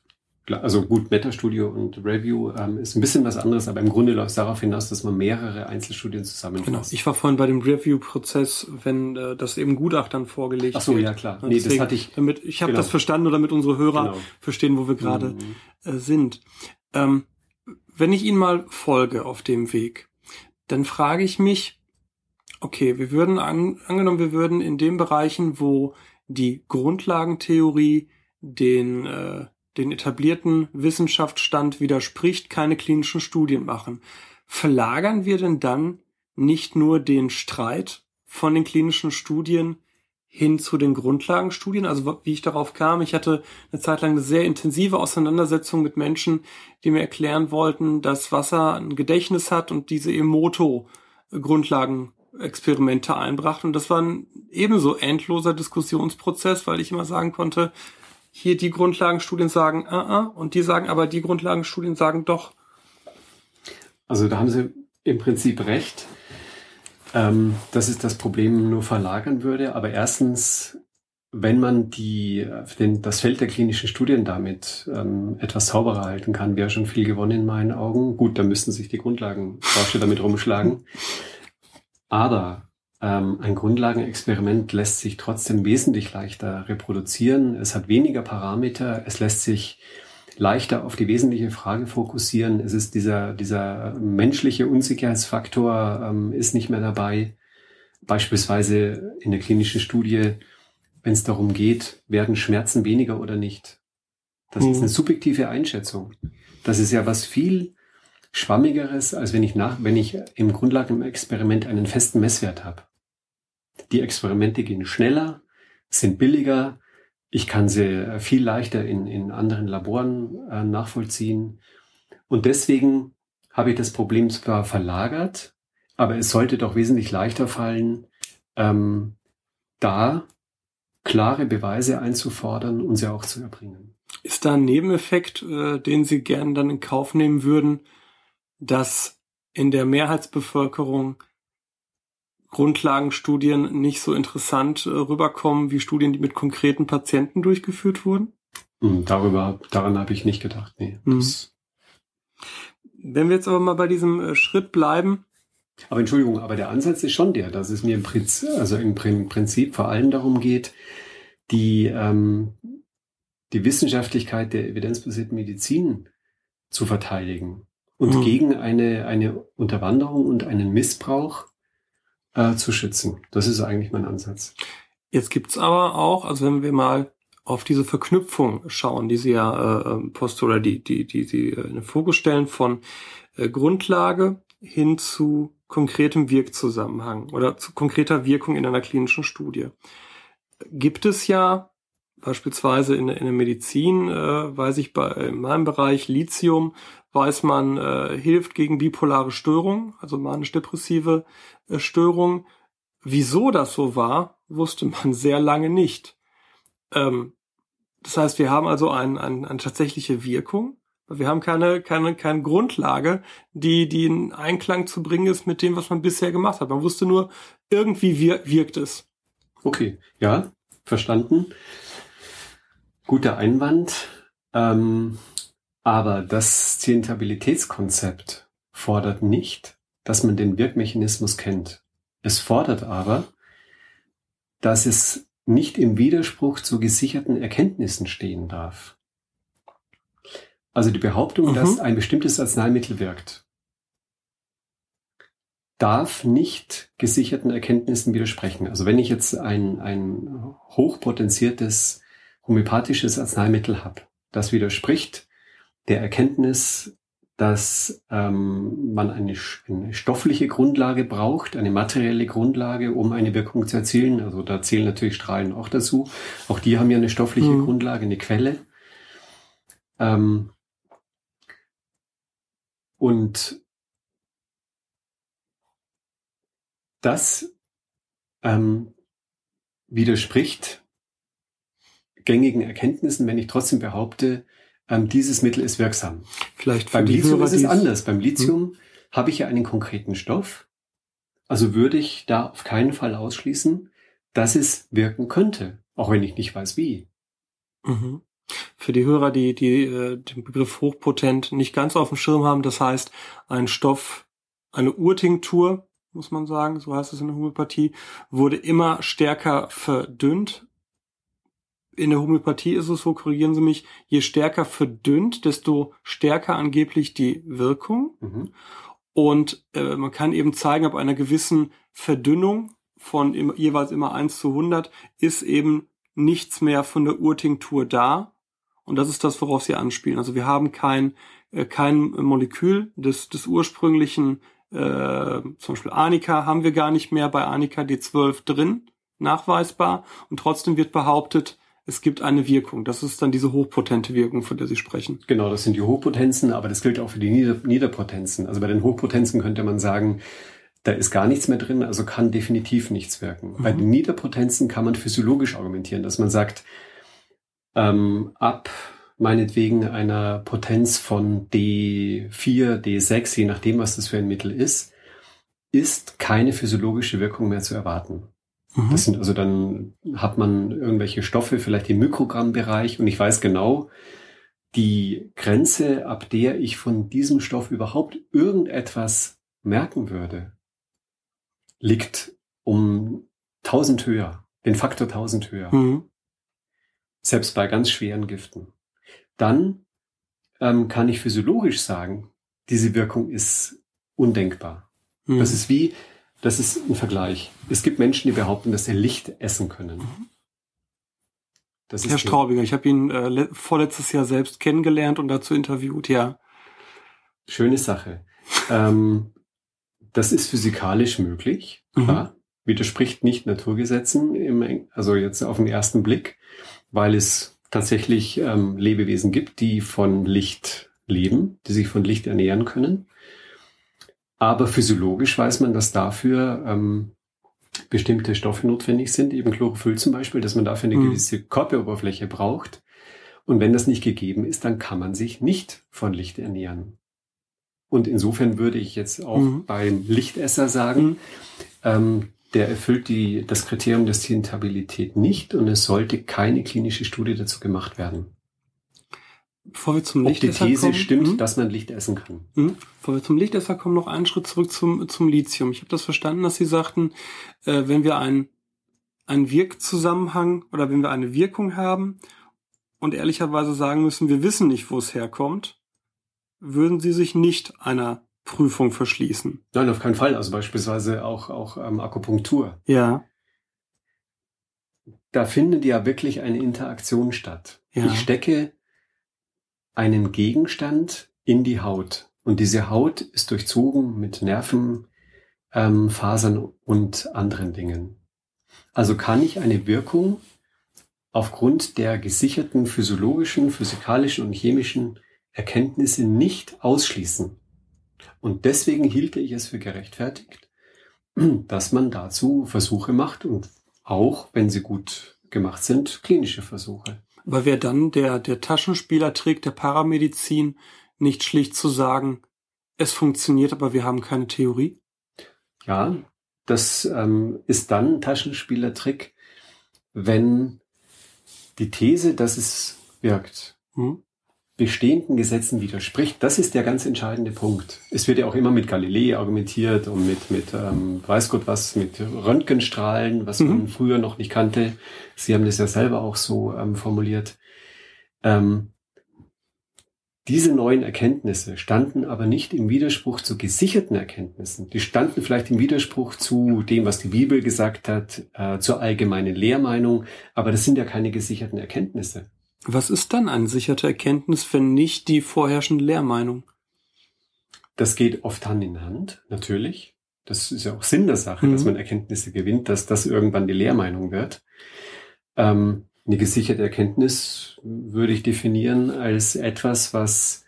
Also gut, Metastudie und Review ist ein bisschen was anderes, aber im Grunde läuft es darauf hinaus, dass man mehrere Einzelstudien zusammenfasst. Genau, ich war vorhin bei dem Review-Prozess, wenn das eben Gutachtern vorgelegt wird. Ach so, ja klar. Nee, deswegen, das hatte ich. Ich habe das verstanden, damit unsere Hörer verstehen, wo wir gerade sind. Wenn ich Ihnen mal folge auf dem Weg, dann frage ich mich, okay, wir würden angenommen, wir würden in den Bereichen, wo die Grundlagentheorie den etablierten Wissenschaftsstand widerspricht, keine klinischen Studien machen. Verlagern wir denn dann nicht nur den Streit von den klinischen Studien hin zu den Grundlagenstudien? Also wie ich darauf kam, ich hatte eine Zeit lang eine sehr intensive Auseinandersetzung mit Menschen, die mir erklären wollten, dass Wasser ein Gedächtnis hat und diese Emoto-Grundlagen Experimente einbrachten. Und das war ein ebenso endloser Diskussionsprozess, weil ich immer sagen konnte, hier die Grundlagenstudien sagen, und die sagen, aber die Grundlagenstudien sagen doch. Also da haben Sie im Prinzip recht, dass es das Problem nur verlagern würde. Aber erstens, wenn man das Feld der klinischen Studien damit etwas sauberer halten kann, wäre schon viel gewonnen in meinen Augen. Gut, da müssten sich die Grundlagenforscher damit rumschlagen. Aber ein Grundlagenexperiment lässt sich trotzdem wesentlich leichter reproduzieren. Es hat weniger Parameter. Es lässt sich leichter auf die wesentliche Frage fokussieren. Es ist dieser menschliche Unsicherheitsfaktor ist nicht mehr dabei. Beispielsweise in der klinischen Studie, wenn es darum geht, werden Schmerzen weniger oder nicht. Das ist eine subjektive Einschätzung. Das ist ja was viel Schwammigeres, als wenn ich im Grundlagenexperiment einen festen Messwert habe. Die Experimente gehen schneller, sind billiger, ich kann sie viel leichter in anderen Laboren nachvollziehen. Und deswegen habe ich das Problem zwar verlagert, aber es sollte doch wesentlich leichter fallen, da klare Beweise einzufordern und sie auch zu erbringen. Ist da ein Nebeneffekt, den Sie gerne dann in Kauf nehmen würden, dass in der Mehrheitsbevölkerung Grundlagenstudien nicht so interessant rüberkommen wie Studien, die mit konkreten Patienten durchgeführt wurden? Daran habe ich nicht gedacht, nee. Mhm. Das Wenn wir jetzt aber mal bei diesem Schritt bleiben. Aber Entschuldigung, aber der Ansatz ist schon der, dass es mir im Prinzip vor allem darum geht, die Wissenschaftlichkeit der evidenzbasierten Medizin zu verteidigen und gegen eine Unterwanderung und einen Missbrauch zu schützen. Das ist eigentlich mein Ansatz. Jetzt gibt's aber auch, also wenn wir mal auf diese Verknüpfung schauen, die Sie ja die Sie in den Fokus stellen, von Grundlage hin zu konkretem Wirkzusammenhang oder zu konkreter Wirkung in einer klinischen Studie. Gibt es ja beispielsweise in der Medizin, weiß ich, in meinem Bereich Lithium, weiß man, hilft gegen bipolare Störungen, also manisch-depressive Störungen. Wieso das so war, wusste man sehr lange nicht. Das heißt, wir haben also eine tatsächliche Wirkung, aber wir haben keine Grundlage, die in Einklang zu bringen ist mit dem, was man bisher gemacht hat. Man wusste nur, irgendwie wirkt es. Okay, ja, verstanden. Guter Einwand. Aber das Scientabilitätskonzept fordert nicht, dass man den Wirkmechanismus kennt. Es fordert aber, dass es nicht im Widerspruch zu gesicherten Erkenntnissen stehen darf. Also die Behauptung, dass ein bestimmtes Arzneimittel wirkt, darf nicht gesicherten Erkenntnissen widersprechen. Also wenn ich jetzt ein hochpotenziertes homöopathisches Arzneimittel habe, das widerspricht der Erkenntnis, dass man eine stoffliche Grundlage braucht, eine materielle Grundlage, um eine Wirkung zu erzielen. Also da zählen natürlich Strahlen auch dazu. Auch die haben ja eine stoffliche Grundlage, eine Quelle. Und das widerspricht gängigen Erkenntnissen, wenn ich trotzdem behaupte, dieses Mittel ist wirksam. Vielleicht beim Lithium ist es anders. Beim Lithium habe ich ja einen konkreten Stoff. Also würde ich da auf keinen Fall ausschließen, dass es wirken könnte, auch wenn ich nicht weiß, wie. Mhm. Für die Hörer, die den Begriff hochpotent nicht ganz auf dem Schirm haben, das heißt, ein Stoff, eine Urtinktur, muss man sagen, so heißt es in der Homöopathie, wurde immer stärker verdünnt. In der Homöopathie ist es so, korrigieren Sie mich, je stärker verdünnt, desto stärker angeblich die Wirkung. Mhm. Und man kann eben zeigen, ab einer gewissen Verdünnung von jeweils immer 1:100 ist eben nichts mehr von der Urtinktur da. Und das ist das, worauf Sie anspielen. Also wir haben kein Molekül des ursprünglichen, zum Beispiel Arnika, haben wir gar nicht mehr bei Arnika D12 drin, nachweisbar. Und trotzdem wird behauptet, es gibt eine Wirkung. Das ist dann diese hochpotente Wirkung, von der Sie sprechen. Genau, das sind die Hochpotenzen, aber das gilt auch für die Niederpotenzen. Also bei den Hochpotenzen könnte man sagen, da ist gar nichts mehr drin, also kann definitiv nichts wirken. Mhm. Bei den Niederpotenzen kann man physiologisch argumentieren, dass man sagt, ab meinetwegen einer Potenz von D4, D6, je nachdem, was das für ein Mittel ist keine physiologische Wirkung mehr zu erwarten. Das sind also, dann hat man irgendwelche Stoffe, vielleicht im Mikrogrammbereich, und ich weiß genau, die Grenze, ab der ich von diesem Stoff überhaupt irgendetwas merken würde, liegt um 1000 höher, den Faktor 1000 höher. Mhm. Selbst bei ganz schweren Giften. Dann kann ich physiologisch sagen, diese Wirkung ist undenkbar. Mhm. Das ist ein Vergleich. Es gibt Menschen, die behaupten, dass sie Licht essen können. Das ist Herr Straubinger, ich habe ihn vorletztes Jahr selbst kennengelernt und dazu interviewt, ja. Schöne Sache. Das ist physikalisch möglich, klar. Widerspricht nicht Naturgesetzen, also jetzt auf den ersten Blick, weil es tatsächlich Lebewesen gibt, die von Licht leben, die sich von Licht ernähren können. Aber physiologisch weiß man, dass dafür bestimmte Stoffe notwendig sind, eben Chlorophyll zum Beispiel, dass man dafür eine gewisse Körperoberfläche braucht. Und wenn das nicht gegeben ist, dann kann man sich nicht von Licht ernähren. Und insofern würde ich jetzt auch beim Lichtesser sagen, der erfüllt das Kriterium der Scientabilität nicht und es sollte keine klinische Studie dazu gemacht werden. Bevor wir zum Lichtesser kommen. Ob die These stimmt, dass man Licht essen kann. Bevor wir zum Lichtesser kommen, noch einen Schritt zurück zum Lithium. Ich habe das verstanden, dass Sie sagten, wenn wir einen Wirkzusammenhang oder wenn wir eine Wirkung haben und ehrlicherweise sagen müssen, wir wissen nicht, wo es herkommt, würden Sie sich nicht einer Prüfung verschließen? Nein, auf keinen Fall. Also beispielsweise auch Akupunktur. Ja. Da findet ja wirklich eine Interaktion statt. Ja. Ich stecke einen Gegenstand in die Haut. Und diese Haut ist durchzogen mit Nerven, Fasern und anderen Dingen. Also kann ich eine Wirkung aufgrund der gesicherten physiologischen, physikalischen und chemischen Erkenntnisse nicht ausschließen. Und deswegen hielte ich es für gerechtfertigt, dass man dazu Versuche macht und auch, wenn sie gut gemacht sind, klinische Versuche. Aber wäre dann der Taschenspielertrick der Paramedizin nicht schlicht zu sagen, es funktioniert, aber wir haben keine Theorie? Ja, das ist dann ein Taschenspielertrick, wenn die These, dass es wirkt, bestehenden Gesetzen widerspricht. Das ist der ganz entscheidende Punkt. Es wird ja auch immer mit Galilei argumentiert und mit weiß Gott was, mit Röntgenstrahlen, was man früher noch nicht kannte. Sie haben das ja selber auch so formuliert. Diese neuen Erkenntnisse standen aber nicht im Widerspruch zu gesicherten Erkenntnissen. Die standen vielleicht im Widerspruch zu dem, was die Bibel gesagt hat, zur allgemeinen Lehrmeinung. Aber das sind ja keine gesicherten Erkenntnisse. Was ist dann eine sichere Erkenntnis, wenn nicht die vorherrschende Lehrmeinung? Das geht oft Hand in Hand, natürlich. Das ist ja auch Sinn der Sache, dass man Erkenntnisse gewinnt, dass das irgendwann die Lehrmeinung wird. Eine gesicherte Erkenntnis würde ich definieren als etwas, was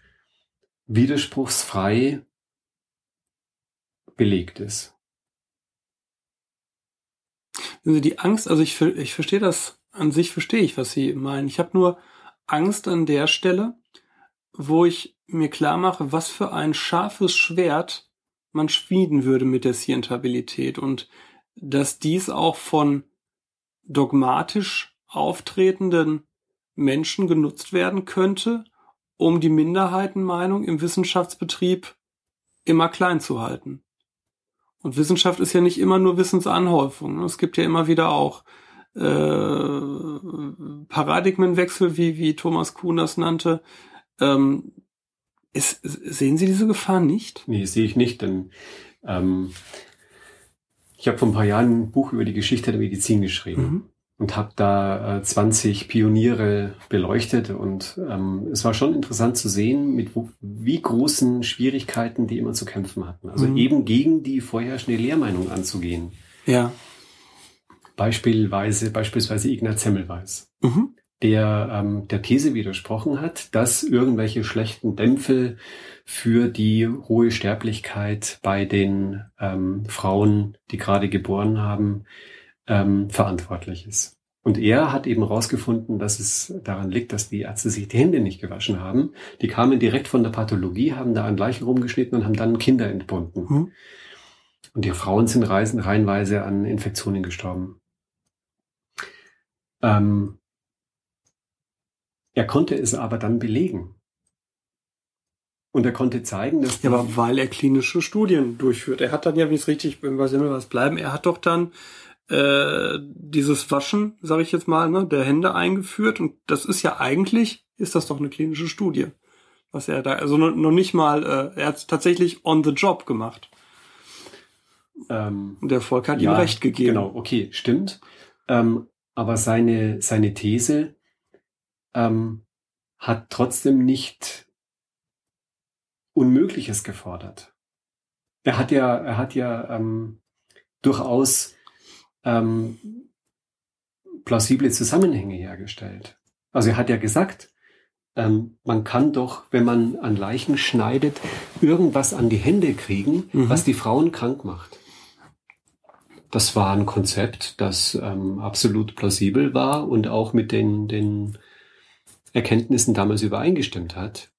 widerspruchsfrei belegt ist. Also die Angst, also ich verstehe das. An sich verstehe ich, was Sie meinen. Ich habe nur Angst an der Stelle, wo ich mir klar mache, was für ein scharfes Schwert man schmieden würde mit der Scientabilität und dass dies auch von dogmatisch auftretenden Menschen genutzt werden könnte, um die Minderheitenmeinung im Wissenschaftsbetrieb immer klein zu halten. Und Wissenschaft ist ja nicht immer nur Wissensanhäufung. Es gibt ja immer wieder auch Paradigmenwechsel, wie Thomas Kuhn das nannte. Sehen Sie diese Gefahr nicht? Nee, sehe ich nicht, denn ich habe vor ein paar Jahren ein Buch über die Geschichte der Medizin geschrieben und habe da 20 Pioniere beleuchtet und es war schon interessant zu sehen, mit wie großen Schwierigkeiten die immer zu kämpfen hatten. Also eben gegen die vorherrschende Lehrmeinung anzugehen. Ja. Beispielsweise Ignaz Semmelweis, der der These widersprochen hat, dass irgendwelche schlechten Dämpfe für die hohe Sterblichkeit bei den Frauen, die gerade geboren haben, verantwortlich ist. Und er hat eben herausgefunden, dass es daran liegt, dass die Ärzte sich die Hände nicht gewaschen haben. Die kamen direkt von der Pathologie, haben da an Leichen rumgeschnitten und haben dann Kinder entbunden. Und die Frauen sind reihenweise an Infektionen gestorben. Er konnte es aber dann belegen. Und er konnte zeigen, dass... Ja, aber weil er klinische Studien durchführt. Er hat dann ja, wenn ich es richtig bin, bei Semmelweis bleiben, er hat doch dann dieses Waschen, sage ich jetzt mal, ne, der Hände eingeführt. Und das ist ja eigentlich, ist das doch eine klinische Studie. Was er da, also noch nicht mal, er hat es tatsächlich on the job gemacht. Und der Erfolg hat ihm recht gegeben. Genau, okay, stimmt. Aber seine These hat trotzdem nicht Unmögliches gefordert. Er hat ja durchaus plausible Zusammenhänge hergestellt. Also er hat ja gesagt, man kann doch, wenn man an Leichen schneidet, irgendwas an die Hände kriegen, was die Frauen krank macht. Das war ein Konzept, das absolut plausibel war und auch mit den Erkenntnissen damals übereingestimmt hat.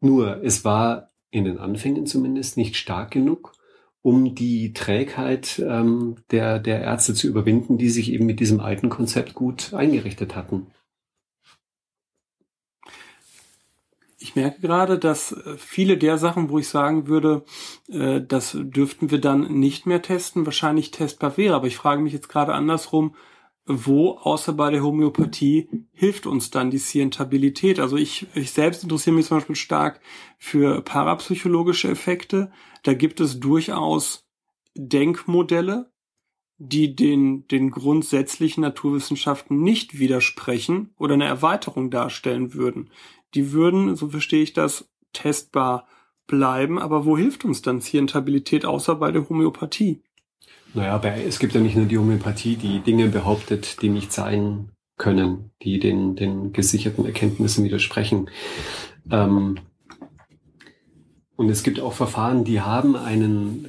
Nur, es war in den Anfängen zumindest nicht stark genug, um die Trägheit der Ärzte zu überwinden, die sich eben mit diesem alten Konzept gut eingerichtet hatten. Ich merke gerade, dass viele der Sachen, wo ich sagen würde, das dürften wir dann nicht mehr testen, wahrscheinlich testbar wäre. Aber ich frage mich jetzt gerade andersrum, wo außer bei der Homöopathie hilft uns dann die Scientabilität? Also ich selbst interessiere mich zum Beispiel stark für parapsychologische Effekte. Da gibt es durchaus Denkmodelle, die den grundsätzlichen Naturwissenschaften nicht widersprechen oder eine Erweiterung darstellen würden. Die würden, so verstehe ich das, testbar bleiben. Aber wo hilft uns dann Scientabilität außer bei der Homöopathie? Naja, es gibt ja nicht nur die Homöopathie, die Dinge behauptet, die nicht sein können, die den gesicherten Erkenntnissen widersprechen. Und es gibt auch Verfahren, die haben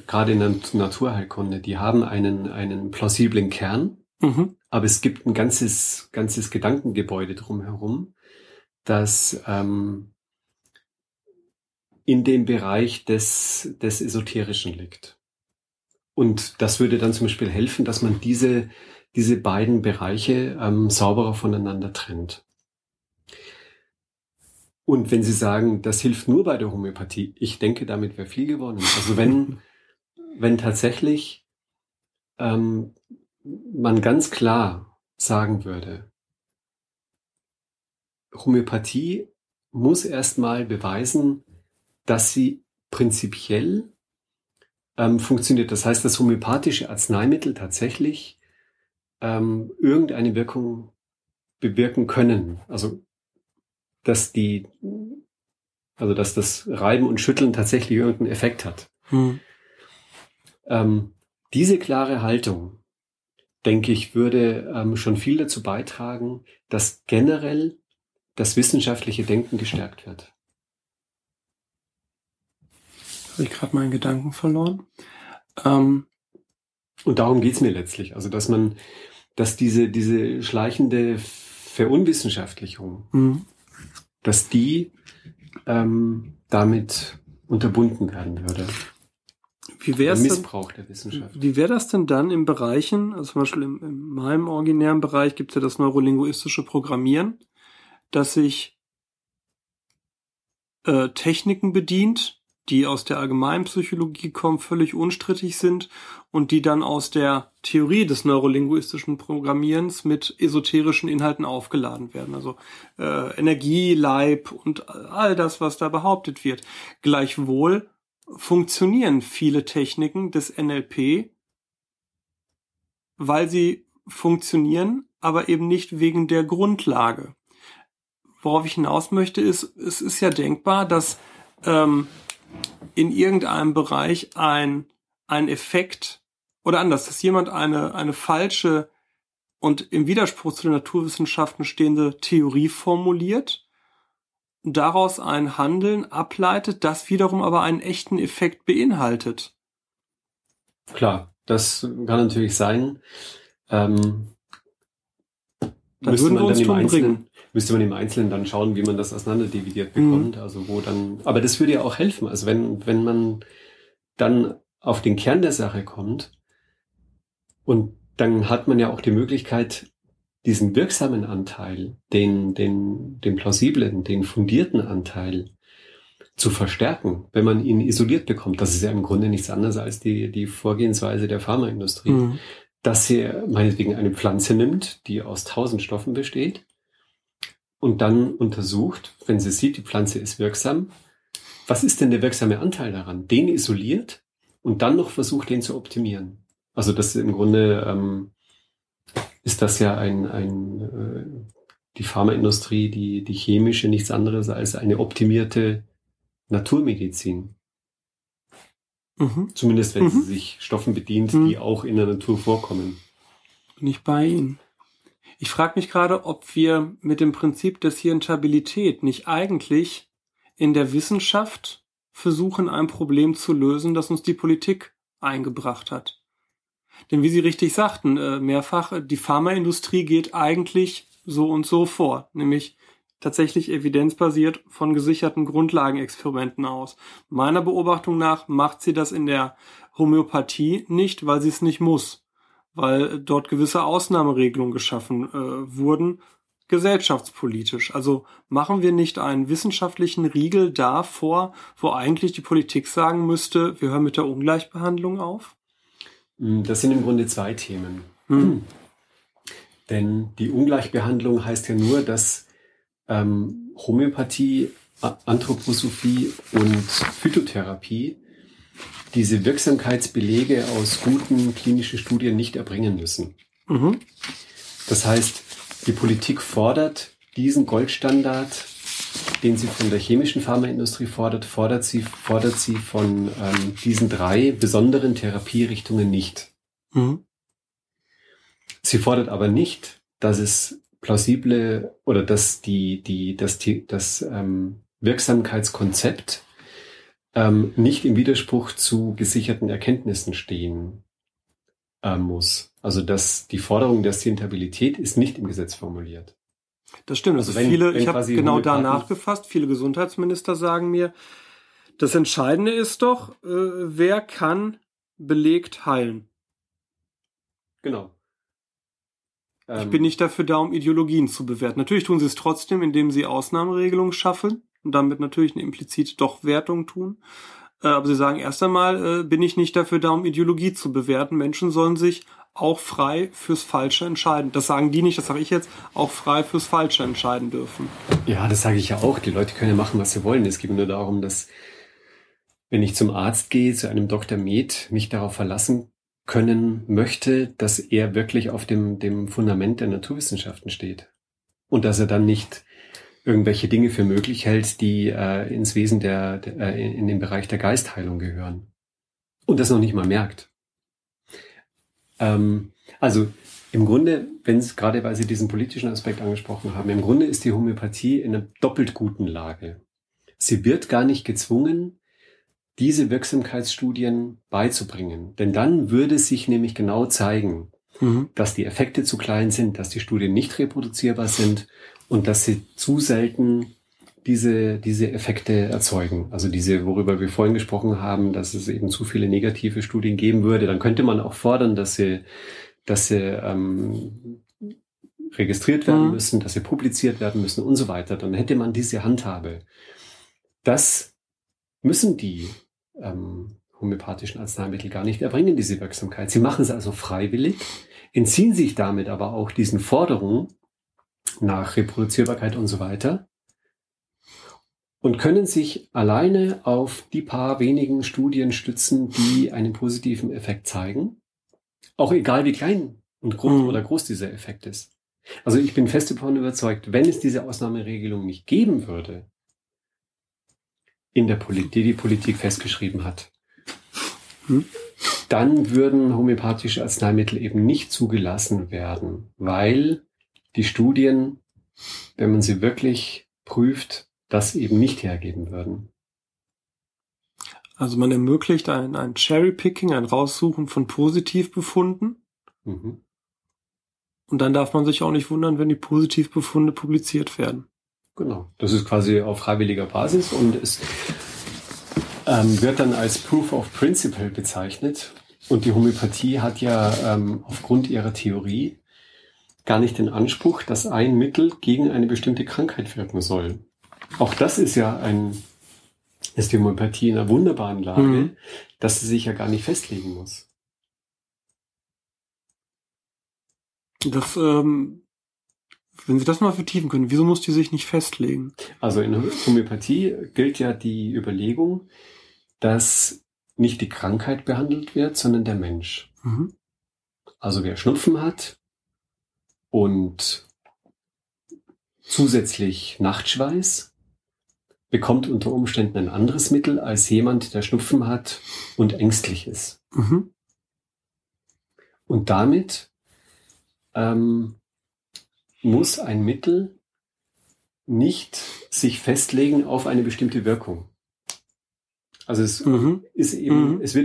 gerade in der Naturheilkunde, die haben einen plausiblen Kern, aber es gibt ein ganzes Gedankengebäude drumherum, das in dem Bereich des Esoterischen liegt. Und das würde dann zum Beispiel helfen, dass man diese beiden Bereiche sauberer voneinander trennt. Und wenn Sie sagen, das hilft nur bei der Homöopathie, ich denke, damit wäre viel gewonnen. Also wenn tatsächlich man ganz klar sagen würde, Homöopathie muss erstmal beweisen, dass sie prinzipiell funktioniert. Das heißt, dass homöopathische Arzneimittel tatsächlich irgendeine Wirkung bewirken können. Also, dass das Reiben und Schütteln tatsächlich irgendeinen Effekt hat. Diese klare Haltung, denke ich, würde schon viel dazu beitragen, dass generell das wissenschaftliche Denken gestärkt wird. Habe ich gerade meinen Gedanken verloren. Und darum geht's mir letztlich. Also, dass diese schleichende Verunwissenschaftlichung, dass die damit unterbunden werden würde. Wie wär's denn, Missbrauch der Wissenschaft. Wie wäre das denn dann in Bereichen, also zum Beispiel in meinem originären Bereich gibt's ja das neurolinguistische Programmieren, dass sich Techniken bedient, die aus der Allgemeinpsychologie kommen, völlig unstrittig sind und die dann aus der Theorie des neurolinguistischen Programmierens mit esoterischen Inhalten aufgeladen werden. Also Energie, Leib und all das, was da behauptet wird. Gleichwohl funktionieren viele Techniken des NLP, weil sie funktionieren, aber eben nicht wegen der Grundlage. Worauf ich hinaus möchte, ist, es ist ja denkbar, dass in irgendeinem Bereich ein Effekt oder anders, dass jemand eine falsche und im Widerspruch zu den Naturwissenschaften stehende Theorie formuliert, daraus ein Handeln ableitet, das wiederum aber einen echten Effekt beinhaltet. Klar, das kann natürlich sein. Da würden wir uns drum bringen. Müsste man im Einzelnen dann schauen, wie man das auseinanderdividiert bekommt, also wo dann, aber das würde ja auch helfen, also wenn man dann auf den Kern der Sache kommt und dann hat man ja auch die Möglichkeit, diesen wirksamen Anteil, den plausiblen, den fundierten Anteil zu verstärken, wenn man ihn isoliert bekommt. Das ist ja im Grunde nichts anderes als die Vorgehensweise der Pharmaindustrie, dass sie meinetwegen eine Pflanze nimmt, die aus 1000 Stoffen besteht, und dann untersucht, wenn sie sieht, die Pflanze ist wirksam, was ist denn der wirksame Anteil daran? Den isoliert und dann noch versucht, den zu optimieren. Also das im Grunde ist das ja die Pharmaindustrie, die chemische, nichts anderes als eine optimierte Naturmedizin. Zumindest wenn sie sich Stoffen bedient, die auch in der Natur vorkommen. Bin ich bei Ihnen. Ich frage mich gerade, ob wir mit dem Prinzip der Scientabilität nicht eigentlich in der Wissenschaft versuchen, ein Problem zu lösen, das uns die Politik eingebracht hat. Denn wie Sie richtig sagten, mehrfach, die Pharmaindustrie geht eigentlich so und so vor, nämlich tatsächlich evidenzbasiert von gesicherten Grundlagenexperimenten aus. Meiner Beobachtung nach macht sie das in der Homöopathie nicht, weil sie es nicht muss, weil dort gewisse Ausnahmeregelungen geschaffen wurden, gesellschaftspolitisch. Also machen wir nicht einen wissenschaftlichen Riegel davor, wo eigentlich die Politik sagen müsste, wir hören mit der Ungleichbehandlung auf? Das sind im Grunde zwei Themen. Denn die Ungleichbehandlung heißt ja nur, dass Homöopathie, Anthroposophie und Phytotherapie diese Wirksamkeitsbelege aus guten klinischen Studien nicht erbringen müssen. Mhm. Das heißt, die Politik fordert diesen Goldstandard, den sie von der chemischen Pharmaindustrie fordert sie von diesen drei besonderen Therapierichtungen nicht. Mhm. Sie fordert aber nicht, dass es plausible oder dass das Wirksamkeitskonzept nicht im Widerspruch zu gesicherten Erkenntnissen stehen muss. Also dass die Forderung der Scientabilität ist nicht im Gesetz formuliert. Das stimmt. Also ich habe genau da nachgefasst. Viele Gesundheitsminister sagen mir, das Entscheidende ist doch, wer kann belegt heilen. Genau. Ich bin nicht dafür da, um Ideologien zu bewerten. Natürlich tun sie es trotzdem, indem sie Ausnahmeregelungen schaffen und damit natürlich eine implizite Doch-Wertung tun. Aber sie sagen erst einmal, bin ich nicht dafür da, um Ideologie zu bewerten. Menschen sollen sich auch frei fürs Falsche entscheiden. Das sagen die nicht, das sage ich jetzt, auch frei fürs Falsche entscheiden dürfen. Ja, das sage ich ja auch. Die Leute können ja machen, was sie wollen. Es geht nur darum, dass, wenn ich zum Arzt gehe, zu einem Dr. Med, mich darauf verlassen können möchte, dass er wirklich auf dem Fundament der Naturwissenschaften steht. Und dass er dann nicht irgendwelche Dinge für möglich hält, die ins Wesen in den Bereich der Geistheilung gehören. Und das noch nicht mal merkt. Also im Grunde, gerade weil Sie diesen politischen Aspekt angesprochen haben, im Grunde ist die Homöopathie in einer doppelt guten Lage. Sie wird gar nicht gezwungen, diese Wirksamkeitsstudien beizubringen. Denn dann würde sich nämlich genau zeigen, dass die Effekte zu klein sind, dass die Studien nicht reproduzierbar sind und dass sie zu selten diese Effekte erzeugen. Also worüber wir vorhin gesprochen haben, dass es eben zu viele negative Studien geben würde. Dann könnte man auch fordern, dass sie registriert werden müssen, dass sie publiziert werden müssen und so weiter. Dann hätte man diese Handhabe. Das müssen die homöopathischen Arzneimittel gar nicht erbringen, diese Wirksamkeit. Sie machen es also freiwillig, entziehen sich damit aber auch diesen Forderungen nach Reproduzierbarkeit und so weiter und können sich alleine auf die paar wenigen Studien stützen, die einen positiven Effekt zeigen, auch egal wie klein und groß dieser Effekt ist. Also ich bin fest davon überzeugt, wenn es diese Ausnahmeregelung nicht geben würde, die die Politik festgeschrieben hat, dann würden homöopathische Arzneimittel eben nicht zugelassen werden, weil die Studien, wenn man sie wirklich prüft, das eben nicht hergeben würden. Also man ermöglicht ein Cherry-Picking, ein Raussuchen von Positivbefunden. Und dann darf man sich auch nicht wundern, wenn die Positivbefunde publiziert werden. Genau, das ist quasi auf freiwilliger Basis und es wird dann als Proof of Principle bezeichnet. Und die Homöopathie hat ja aufgrund ihrer Theorie gar nicht den Anspruch, dass ein Mittel gegen eine bestimmte Krankheit wirken soll. Auch das ist ja ist die Homöopathie in einer wunderbaren Lage, dass sie sich ja gar nicht festlegen muss. Das wenn Sie das mal vertiefen können, wieso muss die sich nicht festlegen? Also in Homöopathie gilt ja die Überlegung, dass nicht die Krankheit behandelt wird, sondern der Mensch. Also wer Schnupfen hat und zusätzlich Nachtschweiß, bekommt unter Umständen ein anderes Mittel als jemand, der Schnupfen hat und ängstlich ist. Und damit muss ein Mittel nicht sich festlegen auf eine bestimmte Wirkung. Also es wird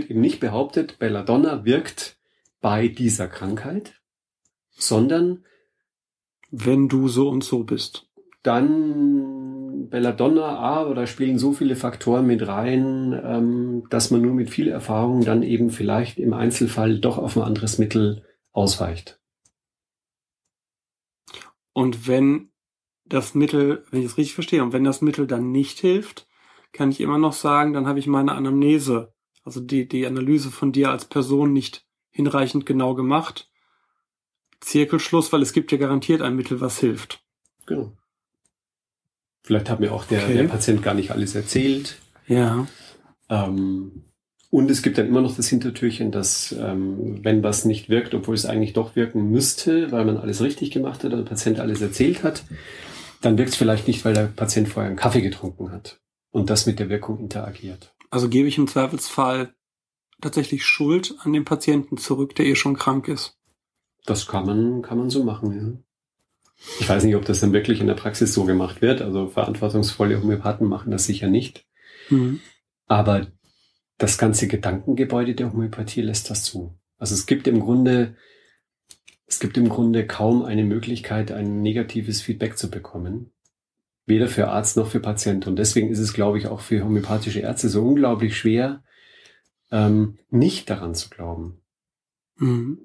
eben nicht behauptet, Belladonna wirkt bei dieser Krankheit, sondern wenn du so und so bist, dann Belladonna, aber da spielen so viele Faktoren mit rein, dass man nur mit viel Erfahrung dann eben vielleicht im Einzelfall doch auf ein anderes Mittel ausweicht. Und wenn ich es richtig verstehe, und wenn das Mittel dann nicht hilft, kann ich immer noch sagen, dann habe ich meine Anamnese, also die Analyse von dir als Person nicht hinreichend genau gemacht. Zirkelschluss, weil es gibt ja garantiert ein Mittel, was hilft. Genau. Vielleicht hat mir auch der Patient gar nicht alles erzählt. Ja. Und es gibt dann immer noch das Hintertürchen, dass wenn was nicht wirkt, obwohl es eigentlich doch wirken müsste, weil man alles richtig gemacht hat oder der Patient alles erzählt hat, dann wirkt es vielleicht nicht, weil der Patient vorher einen Kaffee getrunken hat und das mit der Wirkung interagiert. Also gebe ich im Zweifelsfall tatsächlich Schuld an den Patienten zurück, der eh schon krank ist. Das kann man so machen, ja. Ich weiß nicht, ob das dann wirklich in der Praxis so gemacht wird. Also verantwortungsvolle Homöopathen machen das sicher nicht. Mhm. Aber das ganze Gedankengebäude der Homöopathie lässt das zu. Also es gibt im Grunde kaum eine Möglichkeit, ein negatives Feedback zu bekommen. Weder für Arzt noch für Patient. Und deswegen ist es, glaube ich, auch für homöopathische Ärzte so unglaublich schwer, nicht daran zu glauben. Mhm.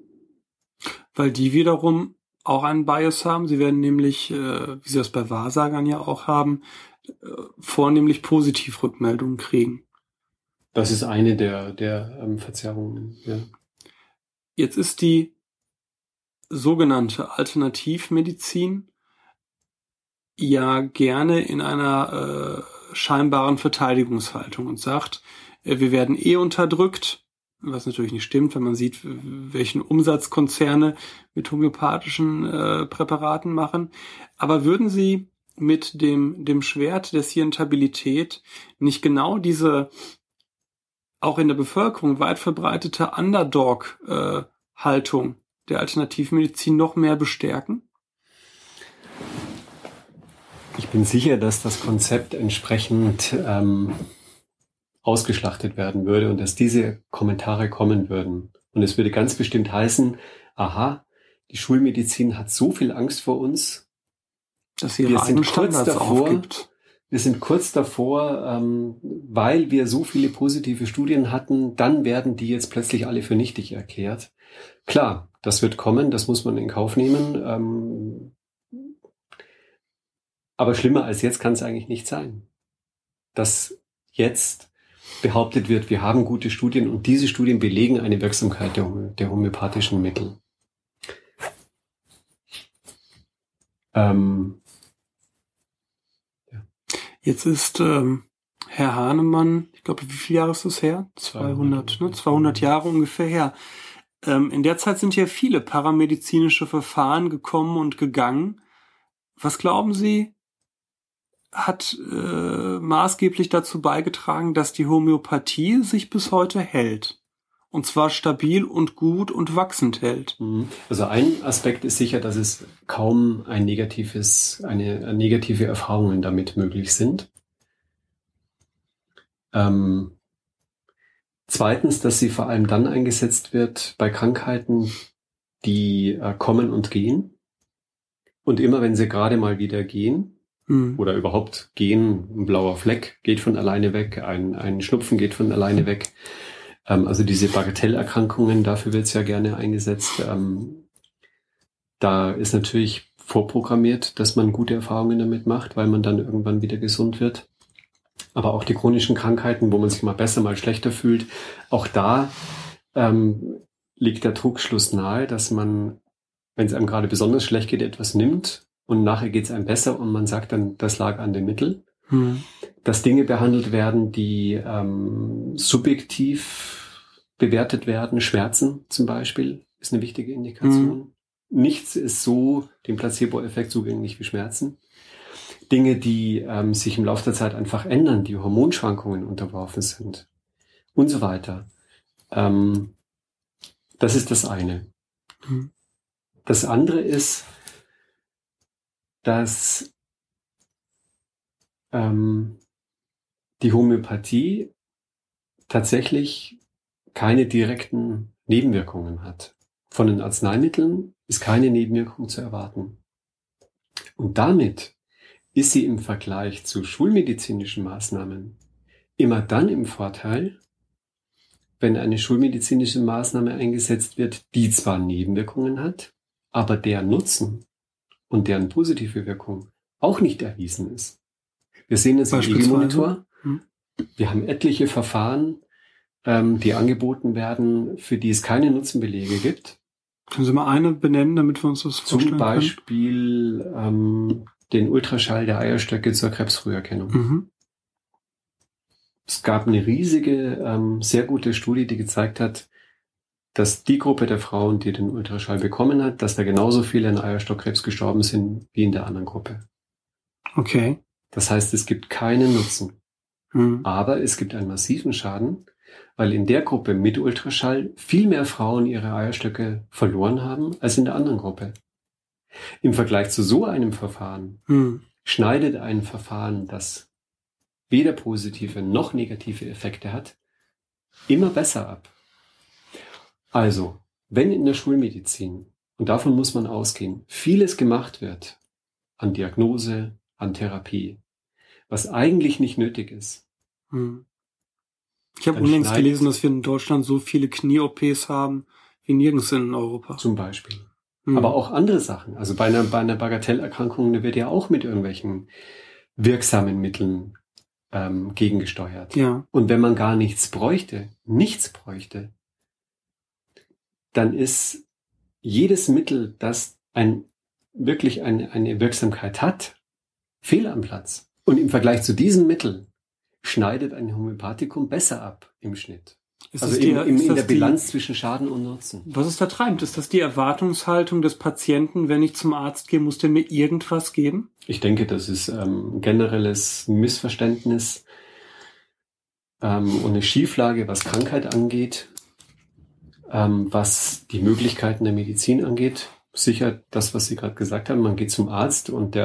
Weil die wiederum auch einen Bias haben. Sie werden nämlich, wie sie das bei Wahrsagern ja auch haben, vornehmlich positiv Rückmeldungen kriegen. Das ist eine der Verzerrungen, ja. Jetzt ist die sogenannte Alternativmedizin ja gerne in einer scheinbaren Verteidigungshaltung und sagt, wir werden unterdrückt, was natürlich nicht stimmt, wenn man sieht, welchen Umsatz Konzerne mit homöopathischen Präparaten machen. Aber würden Sie mit dem Schwert der Scientabilität nicht genau diese auch in der Bevölkerung weit verbreitete Underdog-Haltung der Alternativmedizin noch mehr bestärken? Ich bin sicher, dass das Konzept entsprechend ausgeschlachtet werden würde und dass diese Kommentare kommen würden. Und es würde ganz bestimmt heißen, aha, die Schulmedizin hat so viel Angst vor uns, dass sie ihre Standards aufgibt. Wir sind kurz davor, weil wir so viele positive Studien hatten, dann werden die jetzt plötzlich alle für nichtig erklärt. Klar, das wird kommen, das muss man in Kauf nehmen. Aber schlimmer als jetzt kann es eigentlich nicht sein. Dass jetzt behauptet wird, wir haben gute Studien und diese Studien belegen eine Wirksamkeit der homöopathischen Mittel. Jetzt ist Herr Hahnemann, ich glaube, wie viele Jahre ist das her? 200 Jahre ungefähr her. In der Zeit sind ja viele paramedizinische Verfahren gekommen und gegangen. Was glauben Sie, hat maßgeblich dazu beigetragen, dass die Homöopathie sich bis heute hält? Und zwar stabil und gut und wachsend hält. Also ein Aspekt ist sicher, dass es kaum negative Erfahrungen damit möglich sind. Zweitens, dass sie vor allem dann eingesetzt wird bei Krankheiten, die kommen und gehen. Und immer wenn sie gerade mal wieder gehen, oder überhaupt gehen, ein blauer Fleck geht von alleine weg, ein Schnupfen geht von alleine weg. Also diese Bagatellerkrankungen, dafür wird es ja gerne eingesetzt. Da ist natürlich vorprogrammiert, dass man gute Erfahrungen damit macht, weil man dann irgendwann wieder gesund wird. Aber auch die chronischen Krankheiten, wo man sich mal besser, mal schlechter fühlt, auch da liegt der Trugschluss nahe, dass man, wenn es einem gerade besonders schlecht geht, etwas nimmt und nachher geht es einem besser und man sagt dann, das lag an dem Mittel. Dass Dinge behandelt werden, die subjektiv bewertet werden. Schmerzen zum Beispiel ist eine wichtige Indikation. Nichts ist so dem Placebo-Effekt zugänglich wie Schmerzen. Dinge, die sich im Laufe der Zeit einfach ändern, die Hormonschwankungen unterworfen sind und so weiter. Das ist das eine. Das andere ist, dass die Homöopathie tatsächlich keine direkten Nebenwirkungen hat. Von den Arzneimitteln ist keine Nebenwirkung zu erwarten. Und damit ist sie im Vergleich zu schulmedizinischen Maßnahmen immer dann im Vorteil, wenn eine schulmedizinische Maßnahme eingesetzt wird, die zwar Nebenwirkungen hat, aber der Nutzen und deren positive Wirkung auch nicht erwiesen ist. Wir sehen es im IGeL-Monitor. Wir haben etliche Verfahren, die angeboten werden, für die es keine Nutzenbelege gibt. Können Sie mal eine benennen, damit wir uns das vorstellen können? Zum Beispiel den Ultraschall der Eierstöcke zur Krebsfrüherkennung. Mhm. Es gab eine riesige, sehr gute Studie, die gezeigt hat, dass die Gruppe der Frauen, die den Ultraschall bekommen hat, dass da genauso viele an Eierstockkrebs gestorben sind wie in der anderen Gruppe. Okay. Das heißt, es gibt keinen Nutzen. Mhm. Aber es gibt einen massiven Schaden, weil in der Gruppe mit Ultraschall viel mehr Frauen ihre Eierstöcke verloren haben als in der anderen Gruppe. Im Vergleich zu so einem Verfahren schneidet ein Verfahren, das weder positive noch negative Effekte hat, immer besser ab. Also, wenn in der Schulmedizin, und davon muss man ausgehen, vieles gemacht wird an Diagnose, an Therapie, was eigentlich nicht nötig ist. Ich habe unlängst gelesen, dass wir in Deutschland so viele Knie-OPs haben wie nirgends in Europa. Zum Beispiel. Aber auch andere Sachen. Also bei einer Bagatellerkrankung, da wird ja auch mit irgendwelchen wirksamen Mitteln gegengesteuert. Ja. Und wenn man gar nichts bräuchte, dann ist jedes Mittel, das eine Wirksamkeit hat, fehl am Platz. Und im Vergleich zu diesem Mittel schneidet ein Homöopathikum besser ab im Schnitt. In der Bilanz zwischen Schaden und Nutzen. Was es da treibt, ist das die Erwartungshaltung des Patienten, wenn ich zum Arzt gehe, muss der mir irgendwas geben? Ich denke, das ist ein generelles Missverständnis und eine Schieflage, was Krankheit angeht. Was die Möglichkeiten der Medizin angeht, sicher das, was Sie gerade gesagt haben, man geht zum Arzt und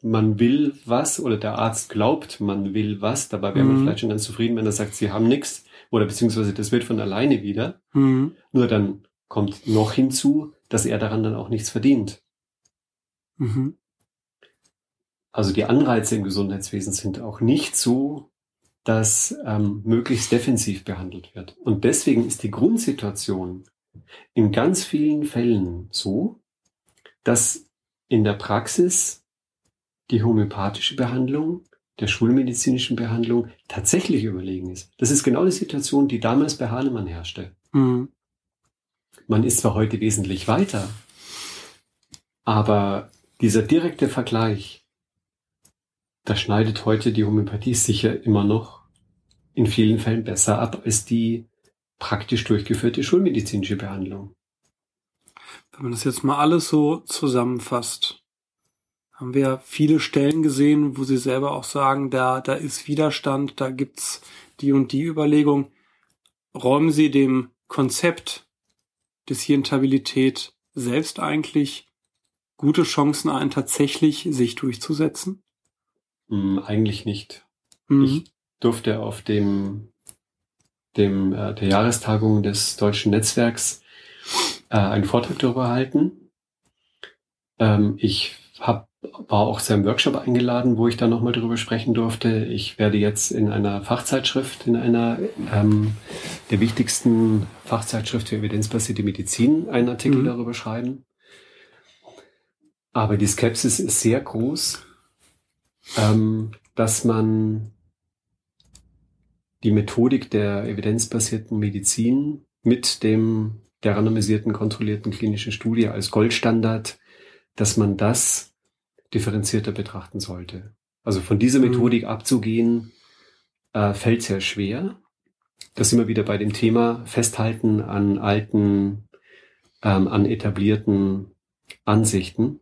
man will was oder der Arzt glaubt, man will was, dabei wäre man vielleicht schon ganz zufrieden, wenn er sagt, Sie haben nichts oder beziehungsweise das wird von alleine wieder. Nur dann kommt noch hinzu, dass er daran dann auch nichts verdient. Also die Anreize im Gesundheitswesen sind auch nicht so, dass möglichst defensiv behandelt wird. Und deswegen ist die Grundsituation in ganz vielen Fällen so, dass in der Praxis die homöopathische Behandlung der schulmedizinischen Behandlung tatsächlich überlegen ist. Das ist genau die Situation, die damals bei Hahnemann herrschte. Mhm. Man ist zwar heute wesentlich weiter, aber dieser direkte Vergleich, da schneidet heute die Homöopathie sicher immer noch in vielen Fällen besser ab als die praktisch durchgeführte schulmedizinische Behandlung. Wenn man das jetzt mal alles so zusammenfasst, haben wir viele Stellen gesehen, wo Sie selber auch sagen, da ist Widerstand, da gibt's die und die Überlegung. Räumen Sie dem Konzept der Scientabilität selbst eigentlich gute Chancen ein, tatsächlich sich durchzusetzen? Eigentlich nicht. Ich durfte auf der Jahrestagung des Deutschen Netzwerks einen Vortrag darüber halten. Ich war auch zu einem Workshop eingeladen, wo ich dann nochmal darüber sprechen durfte. Ich werde jetzt in einer Fachzeitschrift, in einer der wichtigsten Fachzeitschrift für evidenzbasierte Medizin einen Artikel darüber schreiben. Aber die Skepsis ist sehr groß, dass man die Methodik der evidenzbasierten Medizin mit der randomisierten, kontrollierten klinischen Studie als Goldstandard, dass man das differenzierter betrachten sollte. Also von dieser Methodik abzugehen, fällt sehr schwer. Da sind wir wieder bei dem Thema Festhalten an alten, an etablierten Ansichten.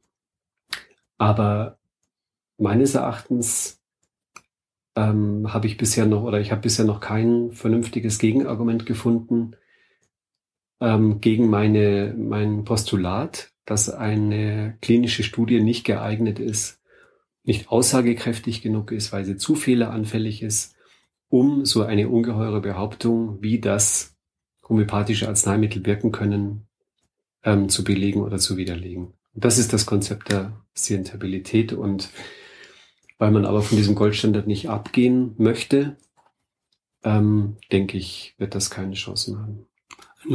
Aber meines Erachtens habe ich bisher noch kein vernünftiges Gegenargument gefunden gegen mein Postulat, dass eine klinische Studie nicht geeignet ist, nicht aussagekräftig genug ist, weil sie zu fehleranfällig ist, um so eine ungeheure Behauptung, wie das homöopathische Arzneimittel wirken können, zu belegen oder zu widerlegen. Und das ist das Konzept der Scientabilität und weil man aber von diesem Goldstandard nicht abgehen möchte, denke ich, wird das keine Chancen haben.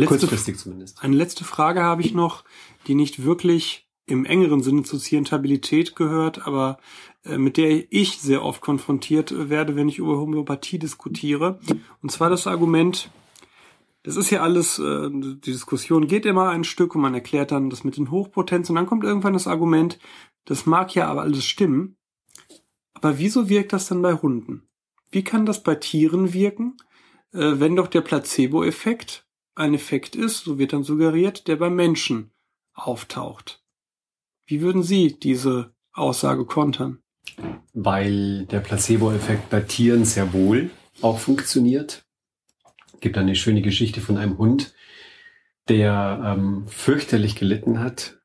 Kurzfristig zumindest. Eine letzte Frage habe ich noch, die nicht wirklich im engeren Sinne zu Scientabilität gehört, aber mit der ich sehr oft konfrontiert werde, wenn ich über Homöopathie diskutiere. Und zwar das Argument, das ist ja alles, die Diskussion geht immer ein Stück und man erklärt dann das mit den Hochpotenzen und dann kommt irgendwann das Argument, das mag ja aber alles stimmen, aber wieso wirkt das dann bei Hunden? Wie kann das bei Tieren wirken, wenn doch der Placebo-Effekt ein Effekt ist, so wird dann suggeriert, der beim Menschen auftaucht? Wie würden Sie diese Aussage kontern? Weil der Placebo-Effekt bei Tieren sehr wohl auch funktioniert. Es gibt eine schöne Geschichte von einem Hund, der fürchterlich gelitten hat,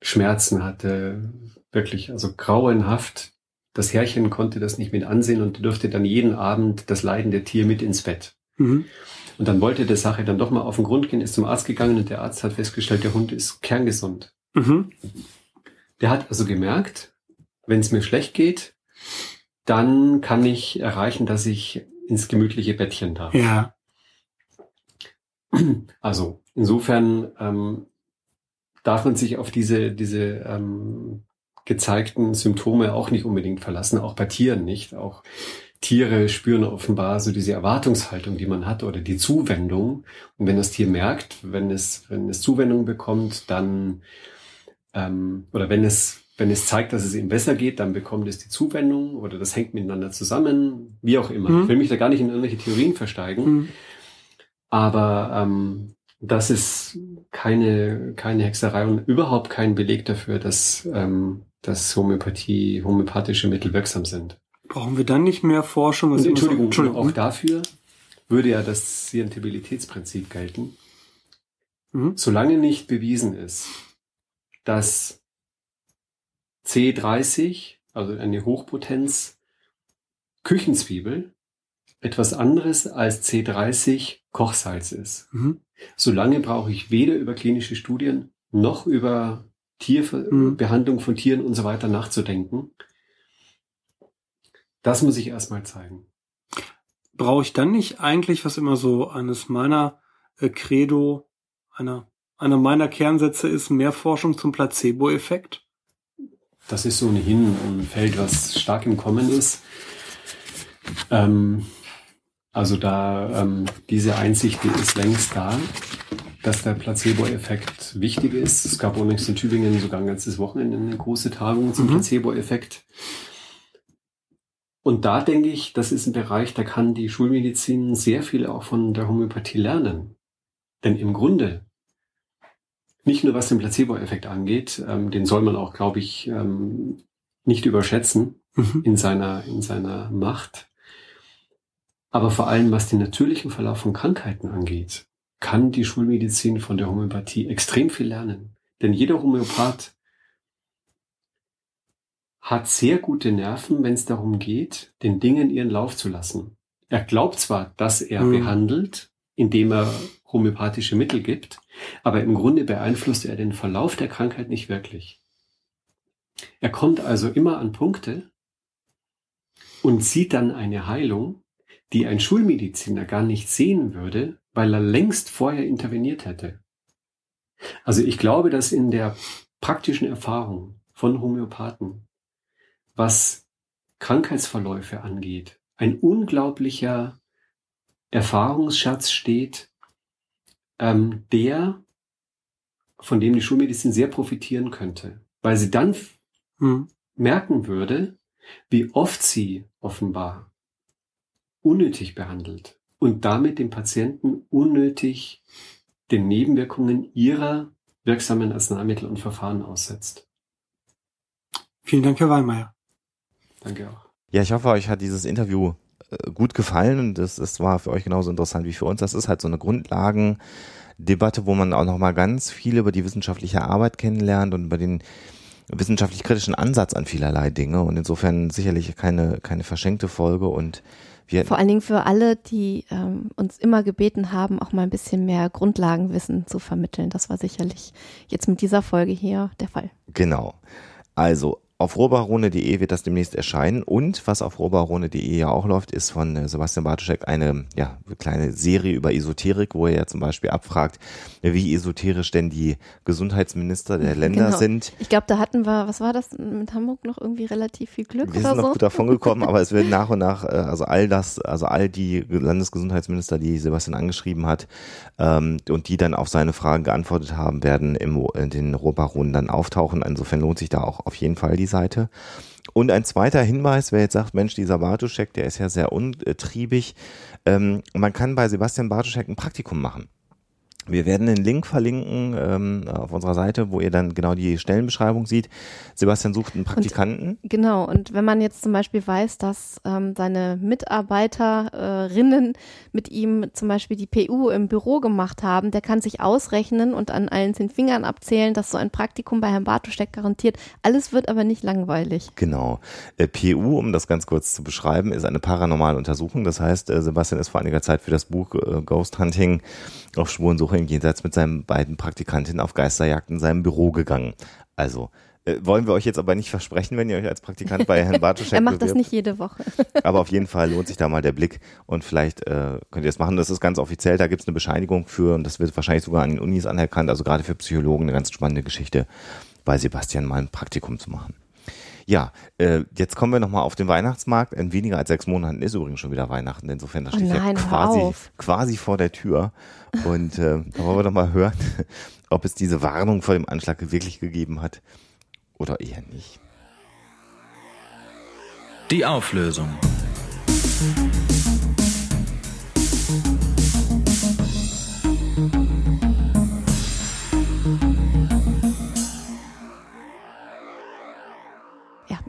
Schmerzen hatte, wirklich, also grauenhaft. Das Herrchen konnte das nicht mit ansehen und durfte dann jeden Abend das leidende Tier mit ins Bett. Mhm. Und dann wollte der Sache dann doch mal auf den Grund gehen, ist zum Arzt gegangen und der Arzt hat festgestellt, der Hund ist kerngesund. Mhm. Der hat also gemerkt, wenn es mir schlecht geht, dann kann ich erreichen, dass ich ins gemütliche Bettchen darf. Ja. Also insofern darf man sich auf diese gezeigten Symptome auch nicht unbedingt verlassen, auch bei Tieren nicht. Auch Tiere spüren offenbar so diese Erwartungshaltung, die man hat, oder die Zuwendung. Und wenn das Tier merkt, wenn es Zuwendung bekommt, dann oder wenn es zeigt, dass es ihm besser geht, dann bekommt es die Zuwendung oder das hängt miteinander zusammen, wie auch immer. Mhm. Ich will mich da gar nicht in irgendwelche Theorien versteigen, aber das ist keine Hexerei und überhaupt kein Beleg dafür, dass homöopathische Mittel wirksam sind. Brauchen wir dann nicht mehr Forschung? Und Entschuldigung, auch dafür würde ja das Scientabilitätsprinzip gelten. Mhm. Solange nicht bewiesen ist, dass C30, also eine Hochpotenz Küchenzwiebel, etwas anderes als C30 Kochsalz ist. Mhm. Solange brauche ich weder über klinische Studien noch über Behandlung von Tieren und so weiter nachzudenken. Das muss ich erstmal zeigen. Brauche ich dann nicht eigentlich, was immer so eines meiner Credo, einer meiner Kernsätze ist, mehr Forschung zum Placebo-Effekt? Das ist ohnehin ein Feld, was stark im Kommen ist. Diese Einsicht, die ist längst da, dass der Placebo-Effekt wichtig ist. Es gab unlängst in Tübingen sogar ein ganzes Wochenende eine große Tagung zum Placebo-Effekt. Und da denke ich, das ist ein Bereich, da kann die Schulmedizin sehr viel auch von der Homöopathie lernen. Denn im Grunde, nicht nur was den Placebo-Effekt angeht, den soll man auch, glaube ich, nicht überschätzen in seiner Macht. Aber vor allem, was den natürlichen Verlauf von Krankheiten angeht, kann die Schulmedizin von der Homöopathie extrem viel lernen. Denn jeder Homöopath hat sehr gute Nerven, wenn es darum geht, den Dingen ihren Lauf zu lassen. Er glaubt zwar, dass er behandelt, indem er homöopathische Mittel gibt, aber im Grunde beeinflusst er den Verlauf der Krankheit nicht wirklich. Er kommt also immer an Punkte und sieht dann eine Heilung, die ein Schulmediziner gar nicht sehen würde, weil er längst vorher interveniert hätte. Also ich glaube, dass in der praktischen Erfahrung von Homöopathen, was Krankheitsverläufe angeht, ein unglaublicher Erfahrungsschatz steht, von dem die Schulmedizin sehr profitieren könnte, weil sie dann merken würde, wie oft sie offenbar unnötig behandelt und damit den Patienten unnötig den Nebenwirkungen ihrer wirksamen Arzneimittel und Verfahren aussetzt. Vielen Dank, Herr Weymayr. Danke auch. Ja, ich hoffe, euch hat dieses Interview gut gefallen und das war für euch genauso interessant wie für uns. Das ist halt so eine Grundlagendebatte, wo man auch nochmal ganz viel über die wissenschaftliche Arbeit kennenlernt und über den wissenschaftlich-kritischen Ansatz an vielerlei Dinge und insofern sicherlich keine verschenkte Folge und vor allen Dingen für alle, die uns immer gebeten haben, auch mal ein bisschen mehr Grundlagenwissen zu vermitteln. Das war sicherlich jetzt mit dieser Folge hier der Fall. Genau. Also Auf ruhrbarone.de wird das demnächst erscheinen, und was auf ruhrbarone.de ja auch läuft, ist von Sebastian Bartoschek eine kleine Serie über Esoterik, wo er ja zum Beispiel abfragt, wie esoterisch denn die Gesundheitsminister der Länder sind. Ich glaube, da hatten wir, was war das mit Hamburg, noch irgendwie relativ viel Glück. Wir sind noch gut davon gekommen, aber es wird nach und nach, all die Landesgesundheitsminister, die Sebastian angeschrieben hat, und die dann auf seine Fragen geantwortet haben, werden in den Ruhrbaronen dann auftauchen. Insofern lohnt sich da auch auf jeden Fall die Seite. Und ein zweiter Hinweis, wer jetzt sagt, Mensch, dieser Bartoschek, der ist ja sehr untriebig, man kann bei Sebastian Bartoschek ein Praktikum machen. Wir werden den Link verlinken auf unserer Seite, wo ihr dann genau die Stellenbeschreibung seht. Sebastian sucht einen Praktikanten. Und, genau, und wenn man jetzt zum Beispiel weiß, dass seine Mitarbeiterinnen mit ihm zum Beispiel die PU im Büro gemacht haben, der kann sich ausrechnen und an allen 10 Fingern abzählen, dass so ein Praktikum bei Herrn Bartoschek garantiert. Alles wird aber nicht langweilig. Genau. PU, um das ganz kurz zu beschreiben, ist eine paranormale Untersuchung. Das heißt, Sebastian ist vor einiger Zeit für das Buch Ghost Hunting auf Spurensuche im Jenseits mit seinen beiden Praktikantinnen auf Geisterjagd in seinem Büro gegangen. Also wollen wir euch jetzt aber nicht versprechen, wenn ihr euch als Praktikant bei Herrn Bartoschek bewirbt. Er macht das nicht jede Woche. Aber auf jeden Fall lohnt sich da mal der Blick, und vielleicht könnt ihr das machen. Das ist ganz offiziell, da gibt es eine Bescheinigung für, und das wird wahrscheinlich sogar an den Unis anerkannt, also gerade für Psychologen eine ganz spannende Geschichte, bei Sebastian mal ein Praktikum zu machen. Ja, jetzt kommen wir nochmal auf den Weihnachtsmarkt. In weniger als 6 Monaten ist übrigens schon wieder Weihnachten. Insofern, das steht quasi vor der Tür. Und da wollen wir doch mal hören, ob es diese Warnung vor dem Anschlag wirklich gegeben hat oder eher nicht. Die Auflösung.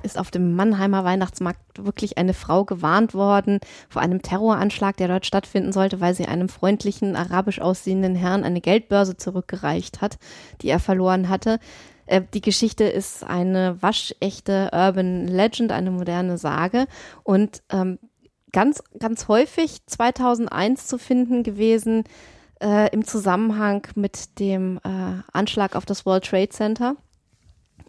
Ist auf dem Mannheimer Weihnachtsmarkt wirklich eine Frau gewarnt worden vor einem Terroranschlag, der dort stattfinden sollte, weil sie einem freundlichen, arabisch aussehenden Herrn eine Geldbörse zurückgereicht hat, die er verloren hatte. Die Geschichte ist eine waschechte Urban Legend, eine moderne Sage, und ganz, ganz häufig 2001 zu finden gewesen im Zusammenhang mit dem Anschlag auf das World Trade Center.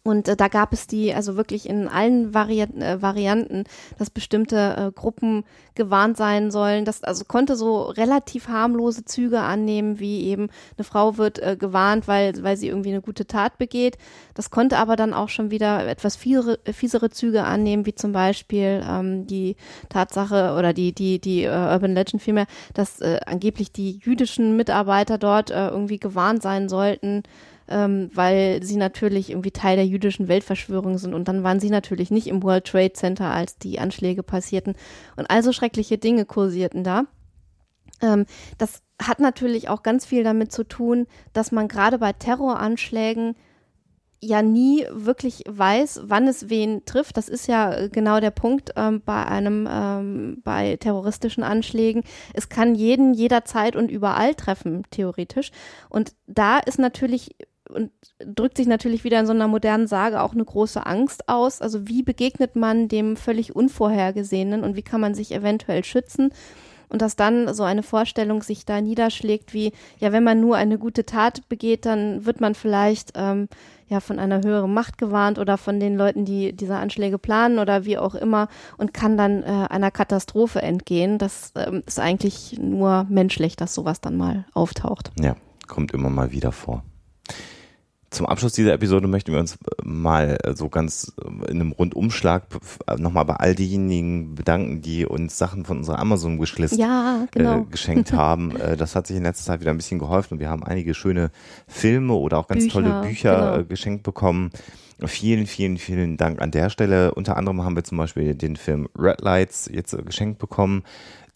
Und da gab es die, also wirklich in allen Varianten, dass bestimmte Gruppen gewarnt sein sollen. Das also konnte so relativ harmlose Züge annehmen, wie eben eine Frau wird gewarnt, weil sie irgendwie eine gute Tat begeht. Das konnte aber dann auch schon wieder etwas fiesere Züge annehmen, wie zum Beispiel die Tatsache oder die Urban Legend vielmehr, dass angeblich die jüdischen Mitarbeiter dort irgendwie gewarnt sein sollten, weil sie natürlich irgendwie Teil der jüdischen Weltverschwörung sind, und dann waren sie natürlich nicht im World Trade Center, als die Anschläge passierten, und also schreckliche Dinge kursierten da. Das hat natürlich auch ganz viel damit zu tun, dass man gerade bei Terroranschlägen ja nie wirklich weiß, wann es wen trifft. Das ist ja genau der Punkt bei terroristischen Anschlägen. Es kann jeden jederzeit und überall treffen, theoretisch. Und da ist natürlich und drückt sich natürlich wieder in so einer modernen Sage auch eine große Angst aus. Also wie begegnet man dem völlig Unvorhergesehenen und wie kann man sich eventuell schützen? Und dass dann so eine Vorstellung sich da niederschlägt wie, ja, wenn man nur eine gute Tat begeht, dann wird man vielleicht von einer höheren Macht gewarnt oder von den Leuten, die diese Anschläge planen oder wie auch immer, und kann dann einer Katastrophe entgehen. Das ist eigentlich nur menschlich, dass sowas dann mal auftaucht. Ja, kommt immer mal wieder vor. Zum Abschluss dieser Episode möchten wir uns mal so ganz in einem Rundumschlag nochmal bei all diejenigen bedanken, die uns Sachen von unserer Amazon-Wishlist geschenkt haben. Das hat sich in letzter Zeit wieder ein bisschen geholfen, und wir haben einige schöne Filme oder auch ganz tolle Bücher geschenkt bekommen. Vielen, vielen, vielen Dank an der Stelle. Unter anderem haben wir zum Beispiel den Film Red Lights jetzt geschenkt bekommen,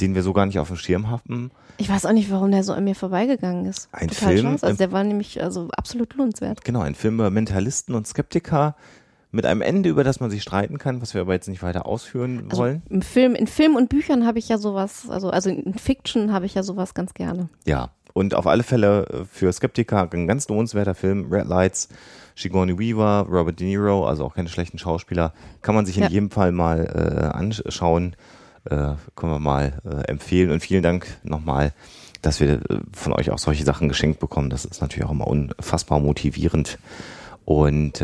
den wir so gar nicht auf dem Schirm hatten. Ich weiß auch nicht, warum der so an mir vorbeigegangen ist. Ein total Film. Der war nämlich absolut lohnenswert. Genau, ein Film über Mentalisten und Skeptiker mit einem Ende, über das man sich streiten kann, was wir aber jetzt nicht weiter ausführen wollen. In Film und Büchern habe ich ja sowas, also in Fiction habe ich ja sowas ganz gerne. Ja. Und auf alle Fälle für Skeptiker ein ganz lohnenswerter Film, Red Lights, Sigourney Weaver, Robert De Niro, also auch keine schlechten Schauspieler, kann man sich in jedem Fall mal anschauen, können wir mal empfehlen. Und vielen Dank nochmal, dass wir von euch auch solche Sachen geschenkt bekommen. Das ist natürlich auch immer unfassbar motivierend. Und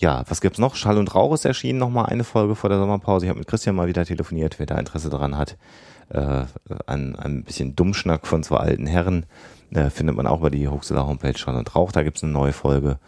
Ja, was gibt's noch? Schall und Rauch ist erschienen, nochmal eine Folge vor der Sommerpause. Ich habe mit Christian mal wieder telefoniert, wer da Interesse daran hat. Ein bisschen Dummschnack von zwei alten Herren findet man auch bei die Hoaxilla Homepage Schall und Rauch. Da gibt's eine neue Folge.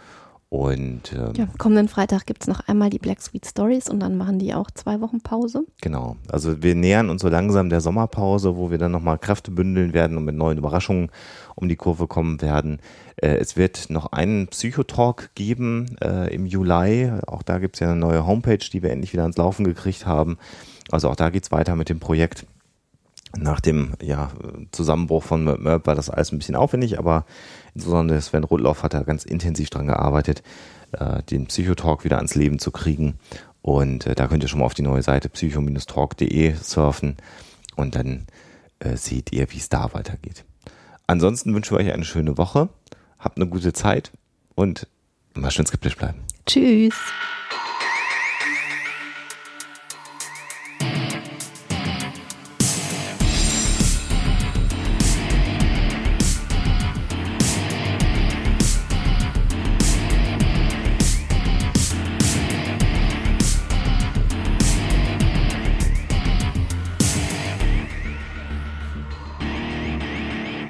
Und ja, kommenden Freitag gibt es noch einmal die Black Sweet Stories und dann machen die auch 2 Wochen Pause. Genau, also wir nähern uns so langsam der Sommerpause, wo wir dann nochmal Kräfte bündeln werden und mit neuen Überraschungen um die Kurve kommen werden. Es wird noch einen Psycho-Talk geben im Juli. Auch da gibt es ja eine neue Homepage, die wir endlich wieder ans Laufen gekriegt haben. Also auch da geht es weiter mit dem Projekt. Nach dem Zusammenbruch von Mythos war das alles ein bisschen aufwendig, aber insbesondere Sven Rotloff hat da ganz intensiv dran gearbeitet, den Psychotalk wieder ans Leben zu kriegen. Und da könnt ihr schon mal auf die neue Seite psycho-talk.de surfen und dann seht ihr, wie es da weitergeht. Ansonsten wünschen wir euch eine schöne Woche, habt eine gute Zeit und mal schön skeptisch bleiben. Tschüss.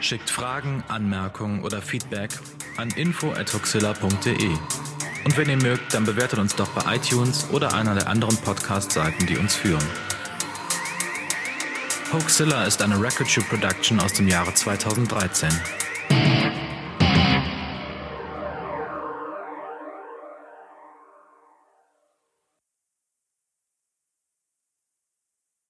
Schickt Fragen, Anmerkungen oder Feedback an info@hoaxilla.de. Und wenn ihr mögt, dann bewertet uns doch bei iTunes oder einer der anderen Podcast-Seiten, die uns führen. Hoaxilla ist eine Recordship Production aus dem Jahre 2013.